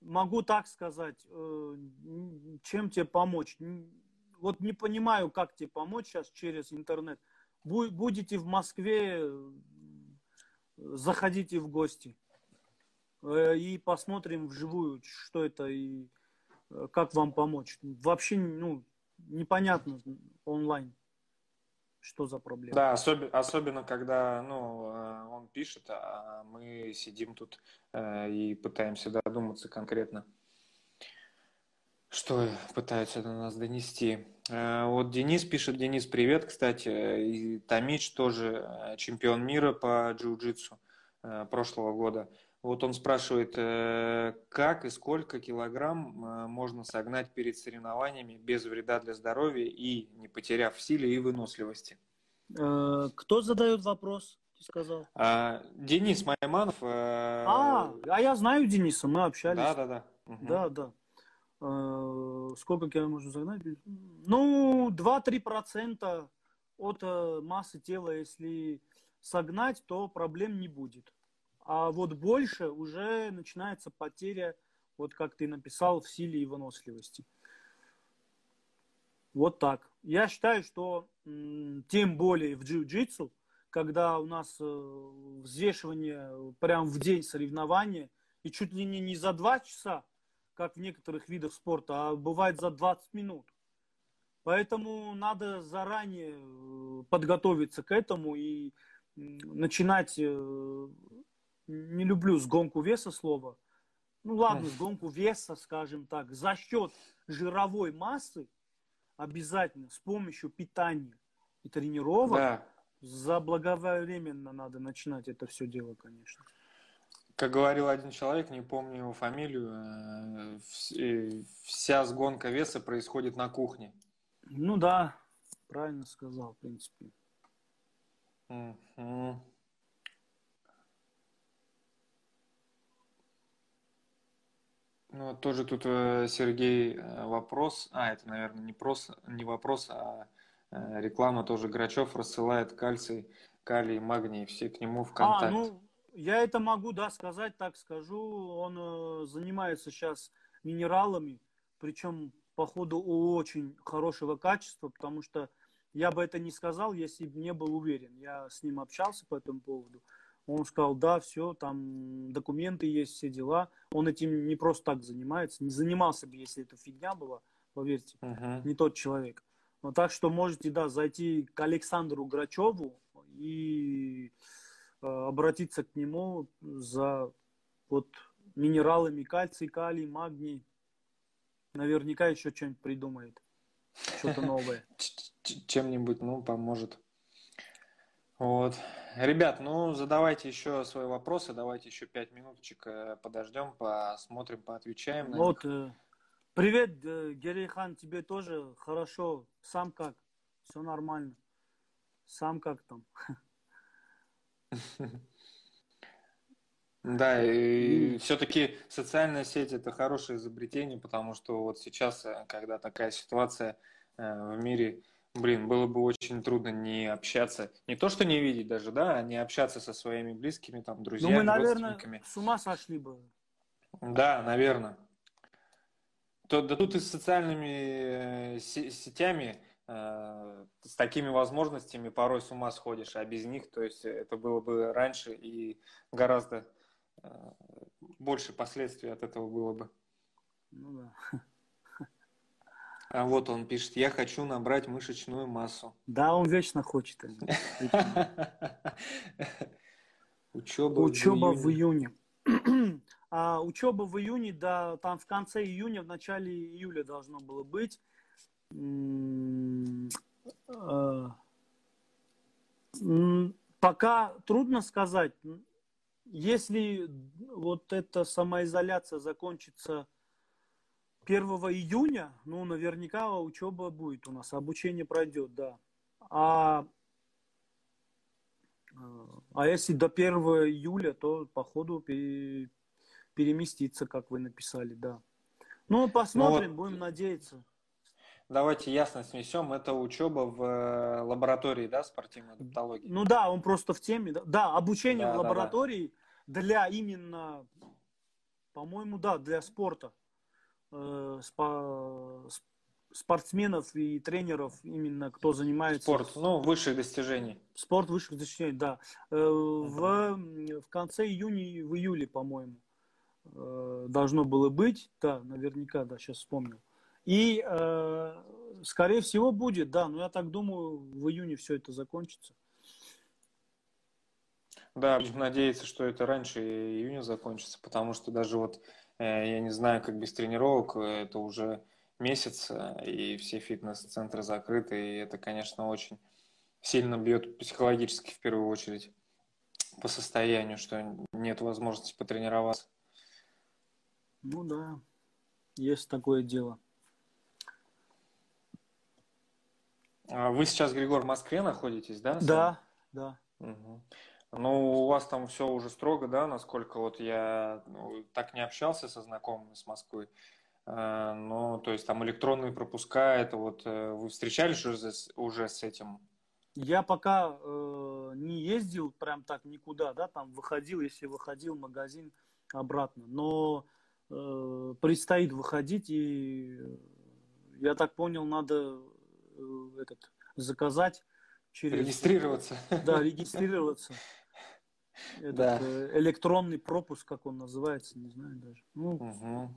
могу так сказать, чем тебе помочь? Вот не понимаю, как тебе помочь сейчас через интернет. Будете в Москве, заходите в гости и посмотрим вживую, что это и как вам помочь. Вообще, ну... непонятно онлайн, что за проблема. Да, особ... особенно, когда ну, он пишет, а мы сидим тут и пытаемся додуматься конкретно, что пытаются до нас донести. Вот Денис пишет, Денис, привет, кстати, и Томич тоже чемпион мира по джиу-джитсу прошлого года. Вот он спрашивает, как и сколько килограмм можно согнать перед соревнованиями без вреда для здоровья и не потеряв в силе и выносливости. Кто задает вопрос? Ты сказал. А, Денис Майманов. А, а я знаю Дениса, мы общались. Да, да, да. Угу. Да, да. А, сколько килограмм можно согнать? Ну, два-три процента от массы тела, если согнать, то проблем не будет. А вот больше уже начинается потеря, вот как ты написал, в силе и выносливости. Вот так. Я считаю, что тем более в джиу-джитсу, когда у нас взвешивание прям в день соревнования, и чуть ли не за два часа, как в некоторых видах спорта, а бывает за двадцать минут. Поэтому надо заранее подготовиться к этому и начинать... Не люблю сгонку веса слово. Ну ладно, сгонку веса, скажем так, за счет жировой массы обязательно с помощью питания и тренировок да. заблаговременно надо начинать это все дело, конечно. Как говорил один человек, не помню его фамилию, вся сгонка веса происходит на кухне. Ну да, правильно сказал, в принципе. Mm-hmm. Ну, тоже тут, Сергей, вопрос. А, это, наверное, не, прос, не вопрос, а реклама тоже. Грачев рассылает кальций, калий, магний, все к нему в контакт. А, ну, я это могу, да, сказать, так скажу. Он занимается сейчас минералами, причем, походу, очень хорошего качества, потому что я бы это не сказал, если бы не был уверен. Я с ним общался по этому поводу. Он сказал, да, все, там документы есть, все дела. Он этим не просто так занимается. Не занимался бы, если это фигня была, поверьте, uh-huh. не тот человек. Но так что можете, да, зайти к Александру Грачеву и э, обратиться к нему за вот минералами кальций, калий, магний. Наверняка еще что-нибудь придумает. Что-то новое. Чем-нибудь, ну, поможет. Вот. Ребят, ну, задавайте еще свои вопросы, давайте еще пять минуточек подождем, посмотрим, поотвечаем на вот, них. Привет, Герихан, тебе тоже хорошо? Сам как? Все нормально? Сам как там? Да, и все-таки социальная сеть – это хорошее изобретение, потому что вот сейчас, когда такая ситуация в мире, блин, было бы очень трудно не общаться, не то что не видеть даже, да, а не общаться со своими близкими, там, друзьями, ну, мы, наверное, родственниками. С ума сошли бы. Да, наверное. То, да тут и с социальными сетями, э, с такими возможностями порой с ума сходишь, а без них, то есть это было бы раньше и гораздо э, больше последствий от этого было бы. Ну да. А вот он пишет, я хочу набрать мышечную массу. Да, он вечно хочет. Учеба, учеба в июне. В июне. А, учеба в июне, да, там в конце июня, в начале июля должно было быть. Пока трудно сказать. Если вот эта самоизоляция закончится первого июня, ну, наверняка учеба будет у нас, обучение пройдет, да. А, а если до первого июля, то, походу, пере, переместится, как вы написали, да. Ну, посмотрим, ну, вот будем надеяться. Давайте ясность внесем, это учеба в лаборатории, да, спортивной адаптологии? Ну да, он просто в теме, да, да обучение да, в лаборатории да, да. для именно, по-моему, да, для спорта. Спортсменов и тренеров, именно кто занимается... Спорт, ну, высших достижений. Спорт высших достижений, да. В, в конце июня, в июле, по-моему, должно было быть. Да, наверняка, да, сейчас вспомнил. И, скорее всего, будет, да, но я так думаю, в июне все это закончится. Да, будем надеяться, что это раньше июня закончится, потому что даже вот я не знаю, как без тренировок, это уже месяц, и все фитнес-центры закрыты, и это, конечно, очень сильно бьет психологически, в первую очередь, по состоянию, что нет возможности потренироваться. Ну да, есть такое дело. Вы сейчас, Григор, в Москве находитесь, да? Да, да. Угу. Ну, у вас там все уже строго, да, насколько вот я ну, так не общался со знакомыми с Москвы, э, но, то есть, там электронные пропуска, это вот э, вы встречались уже, уже с этим? Я пока э, не ездил прям так никуда, да, там выходил, если выходил, магазин обратно, но э, предстоит выходить, и я так понял, надо э, этот, заказать через... Регистрироваться. Да, регистрироваться. Этот, да. э, электронный пропуск, как он называется, не знаю даже. Ну, угу.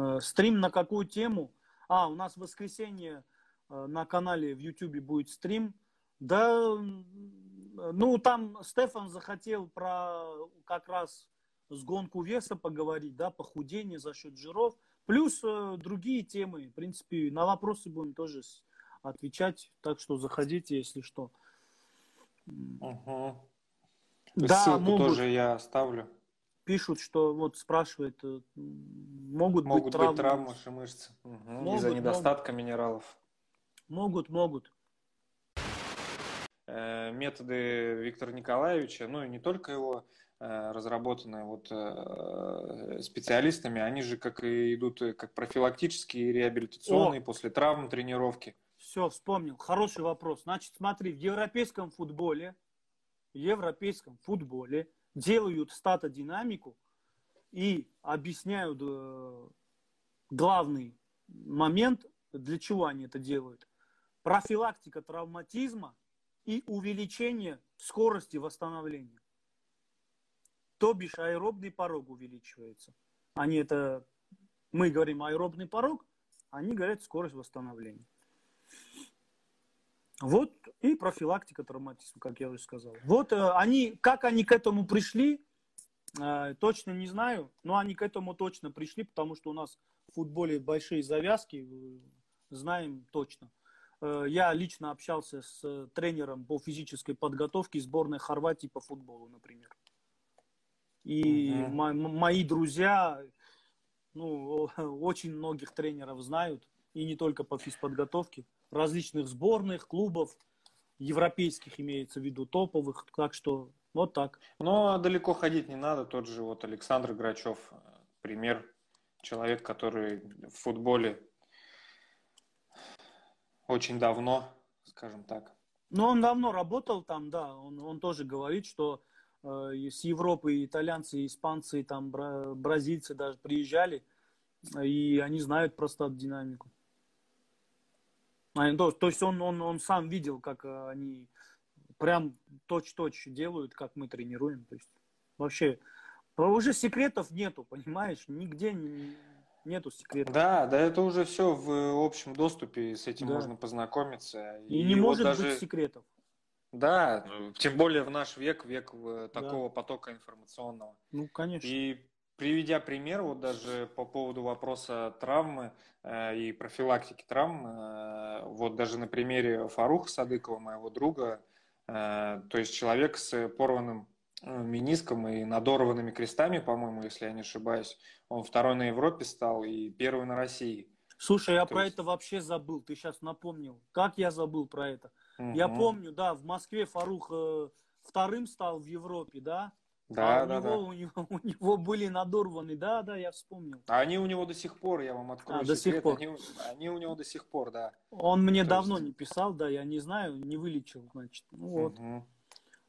э, стрим на какую тему? А, у нас в воскресенье э, на канале в ютубе будет стрим. Да, ну там Стефан захотел про как раз сгонку веса поговорить, да, похудение за счет жиров. Плюс э, другие темы, в принципе, на вопросы будем тоже отвечать. Так что заходите, если что. Угу. Да, ссылку могут. Тоже я оставлю. Пишут, что вот спрашивают, могут, могут быть травмы, быть травмы мышц угу. из-за недостатка могут. Минералов. Могут, могут. Методы Виктора Николаевича, ну и не только его, разработанные вот специалистами, они же как и идут как профилактические и реабилитационные О! после травм тренировки. Все, вспомнил. Хороший вопрос. Значит, смотри, в европейском футболе В европейском футболе делают статодинамику и объясняют э, главный момент, для чего они это делают. Профилактика травматизма и увеличение скорости восстановления. То бишь аэробный порог увеличивается. Они это... Мы говорим аэробный порог, они говорят скорость восстановления. Вот и профилактика травматизма, как я уже сказал. Вот они, как они к этому пришли, точно не знаю, но они к этому точно пришли, потому что у нас в футболе большие завязки, знаем точно. Я лично общался с тренером по физической подготовке сборной Хорватии по футболу, например. И mm-hmm. мо- мои друзья, ну, очень многих тренеров знают, и не только по физподготовке, различных сборных, клубов, европейских имеется в виду, топовых, так что вот так. Но далеко ходить не надо, тот же вот Александр Грачев, пример, человек, который в футболе очень давно, скажем так. Ну, он давно работал там, да, он, он тоже говорит, что с Европы итальянцы, испанцы, там бразильцы даже приезжали, и они знают просто динамику. То, то есть он, он, он сам видел, как они прям точь-точь делают, как мы тренируем. То есть вообще уже секретов нету, понимаешь? Нигде не, нету секретов. Да, да, это уже все в общем доступе, с этим да. можно познакомиться. И, и не может даже... быть секретов. Да, тем более в наш век, век такого да. потока информационного. Ну, конечно. И приведя пример, вот даже по поводу вопроса травмы э, и профилактики травм, э, вот даже на примере Фаруха Садыкова, моего друга, э, то есть человек с порванным мениском и надорванными крестами, по-моему, если я не ошибаюсь, он второй на Европе стал и первый на России. Слушай, я то про есть... это вообще забыл, ты сейчас напомнил. Как я забыл про это? Я угу. помню, да, в Москве Фарух э, вторым стал в Европе, да? Да, а у да, него, да. У него, у него были надорваны, да, да, я вспомнил. А они у него до сих пор, я вам открою а, секрет, до сих пор. Они, они у него до сих пор, да. Он мне То давно есть... не писал, да, я не знаю, не вылечил, значит. Ну, вот. Угу.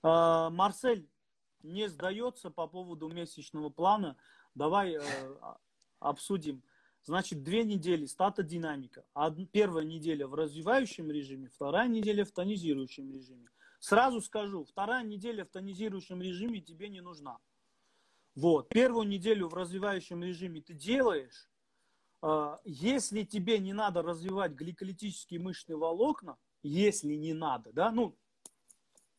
А, Марсель не сдается по поводу месячного плана. Давай э, обсудим. Значит, две недели статодинамика. Первая неделя в развивающем режиме, вторая неделя в тонизирующем режиме. Сразу скажу, вторая неделя в тонизирующем режиме тебе не нужна. Вот. Первую неделю в развивающем режиме ты делаешь. Если тебе не надо развивать гликолитические мышечные волокна, если не надо, да, ну,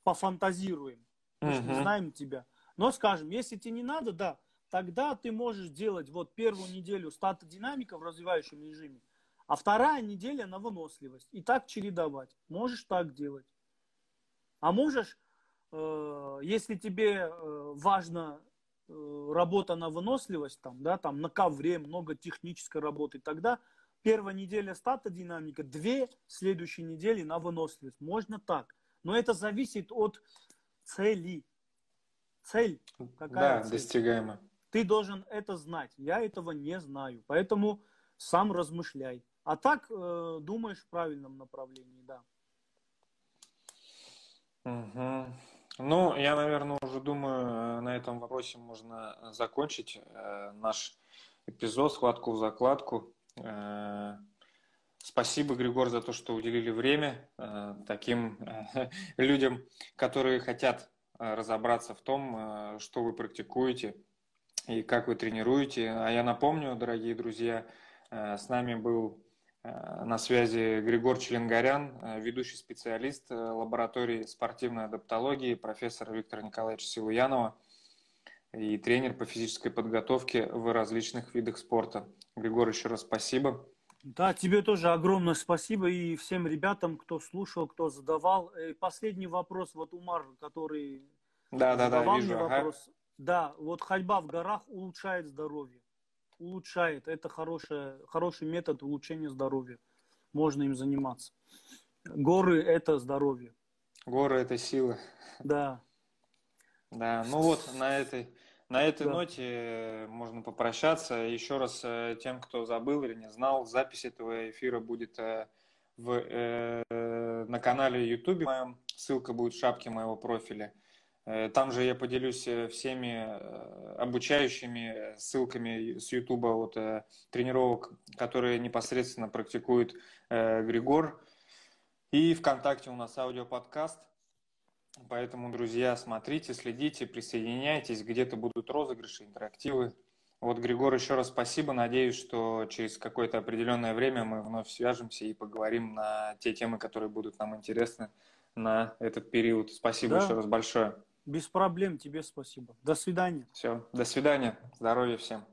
пофантазируем, мы же не знаем тебя. Но скажем, если тебе не надо, да, тогда ты можешь делать вот первую неделю статодинамика в развивающем режиме, а вторая неделя на выносливость. И так чередовать. Можешь так делать. А можешь, э, если тебе важна э, работа на выносливость, там, да, там на ковре много технической работы, тогда первая неделя статодинамика, две следующие недели на выносливость. Можно так. Но это зависит от цели. Цель. Какая да, цель? Достигаема. Ты должен это знать. Я этого не знаю. Поэтому сам размышляй. А так э, думаешь в правильном направлении, да. Угу. Ну, я, наверное, уже думаю, на этом вопросе можно закончить э, наш эпизод «Схватку в закладку». Э, спасибо, Григор, за то, что уделили время э, таким э, людям, которые хотят разобраться в том, что вы практикуете и как вы тренируете. А я напомню, дорогие друзья, с нами был на связи Григор Чилингарян, ведущий специалист лаборатории спортивной адаптологии, профессора Виктора Николаевича Селуянова и тренер по физической подготовке в различных видах спорта. Григор, еще раз спасибо. Да, тебе тоже огромное спасибо и всем ребятам, кто слушал, кто задавал. И последний вопрос, вот Умар, который да, задавал да, да, вижу, мне вопрос. Ага. Да, вот ходьба в горах улучшает здоровье. Улучшает. Это хорошая, хороший метод улучшения здоровья. Можно им заниматься. Горы – это здоровье. Горы – это сила. Да. Да, ну вот на этой... На этой да. ноте можно попрощаться. Еще раз тем, кто забыл или не знал, запись этого эфира будет в, э, на канале YouTube. Ссылка будет в шапке моего профиля. Там же я поделюсь всеми обучающими ссылками с YouTube от э, тренировок, которые непосредственно практикует э, Григор. И ВКонтакте у нас аудиоподкаст. Поэтому, друзья, смотрите, следите, присоединяйтесь. Где-то будут розыгрыши, интерактивы. Вот, Григор, еще раз спасибо. Надеюсь, что через какое-то определенное время мы вновь свяжемся и поговорим на те темы, которые будут нам интересны на этот период. Спасибо да. еще раз большое. Без проблем, тебе спасибо. До свидания. Все, до свидания. Здоровья всем.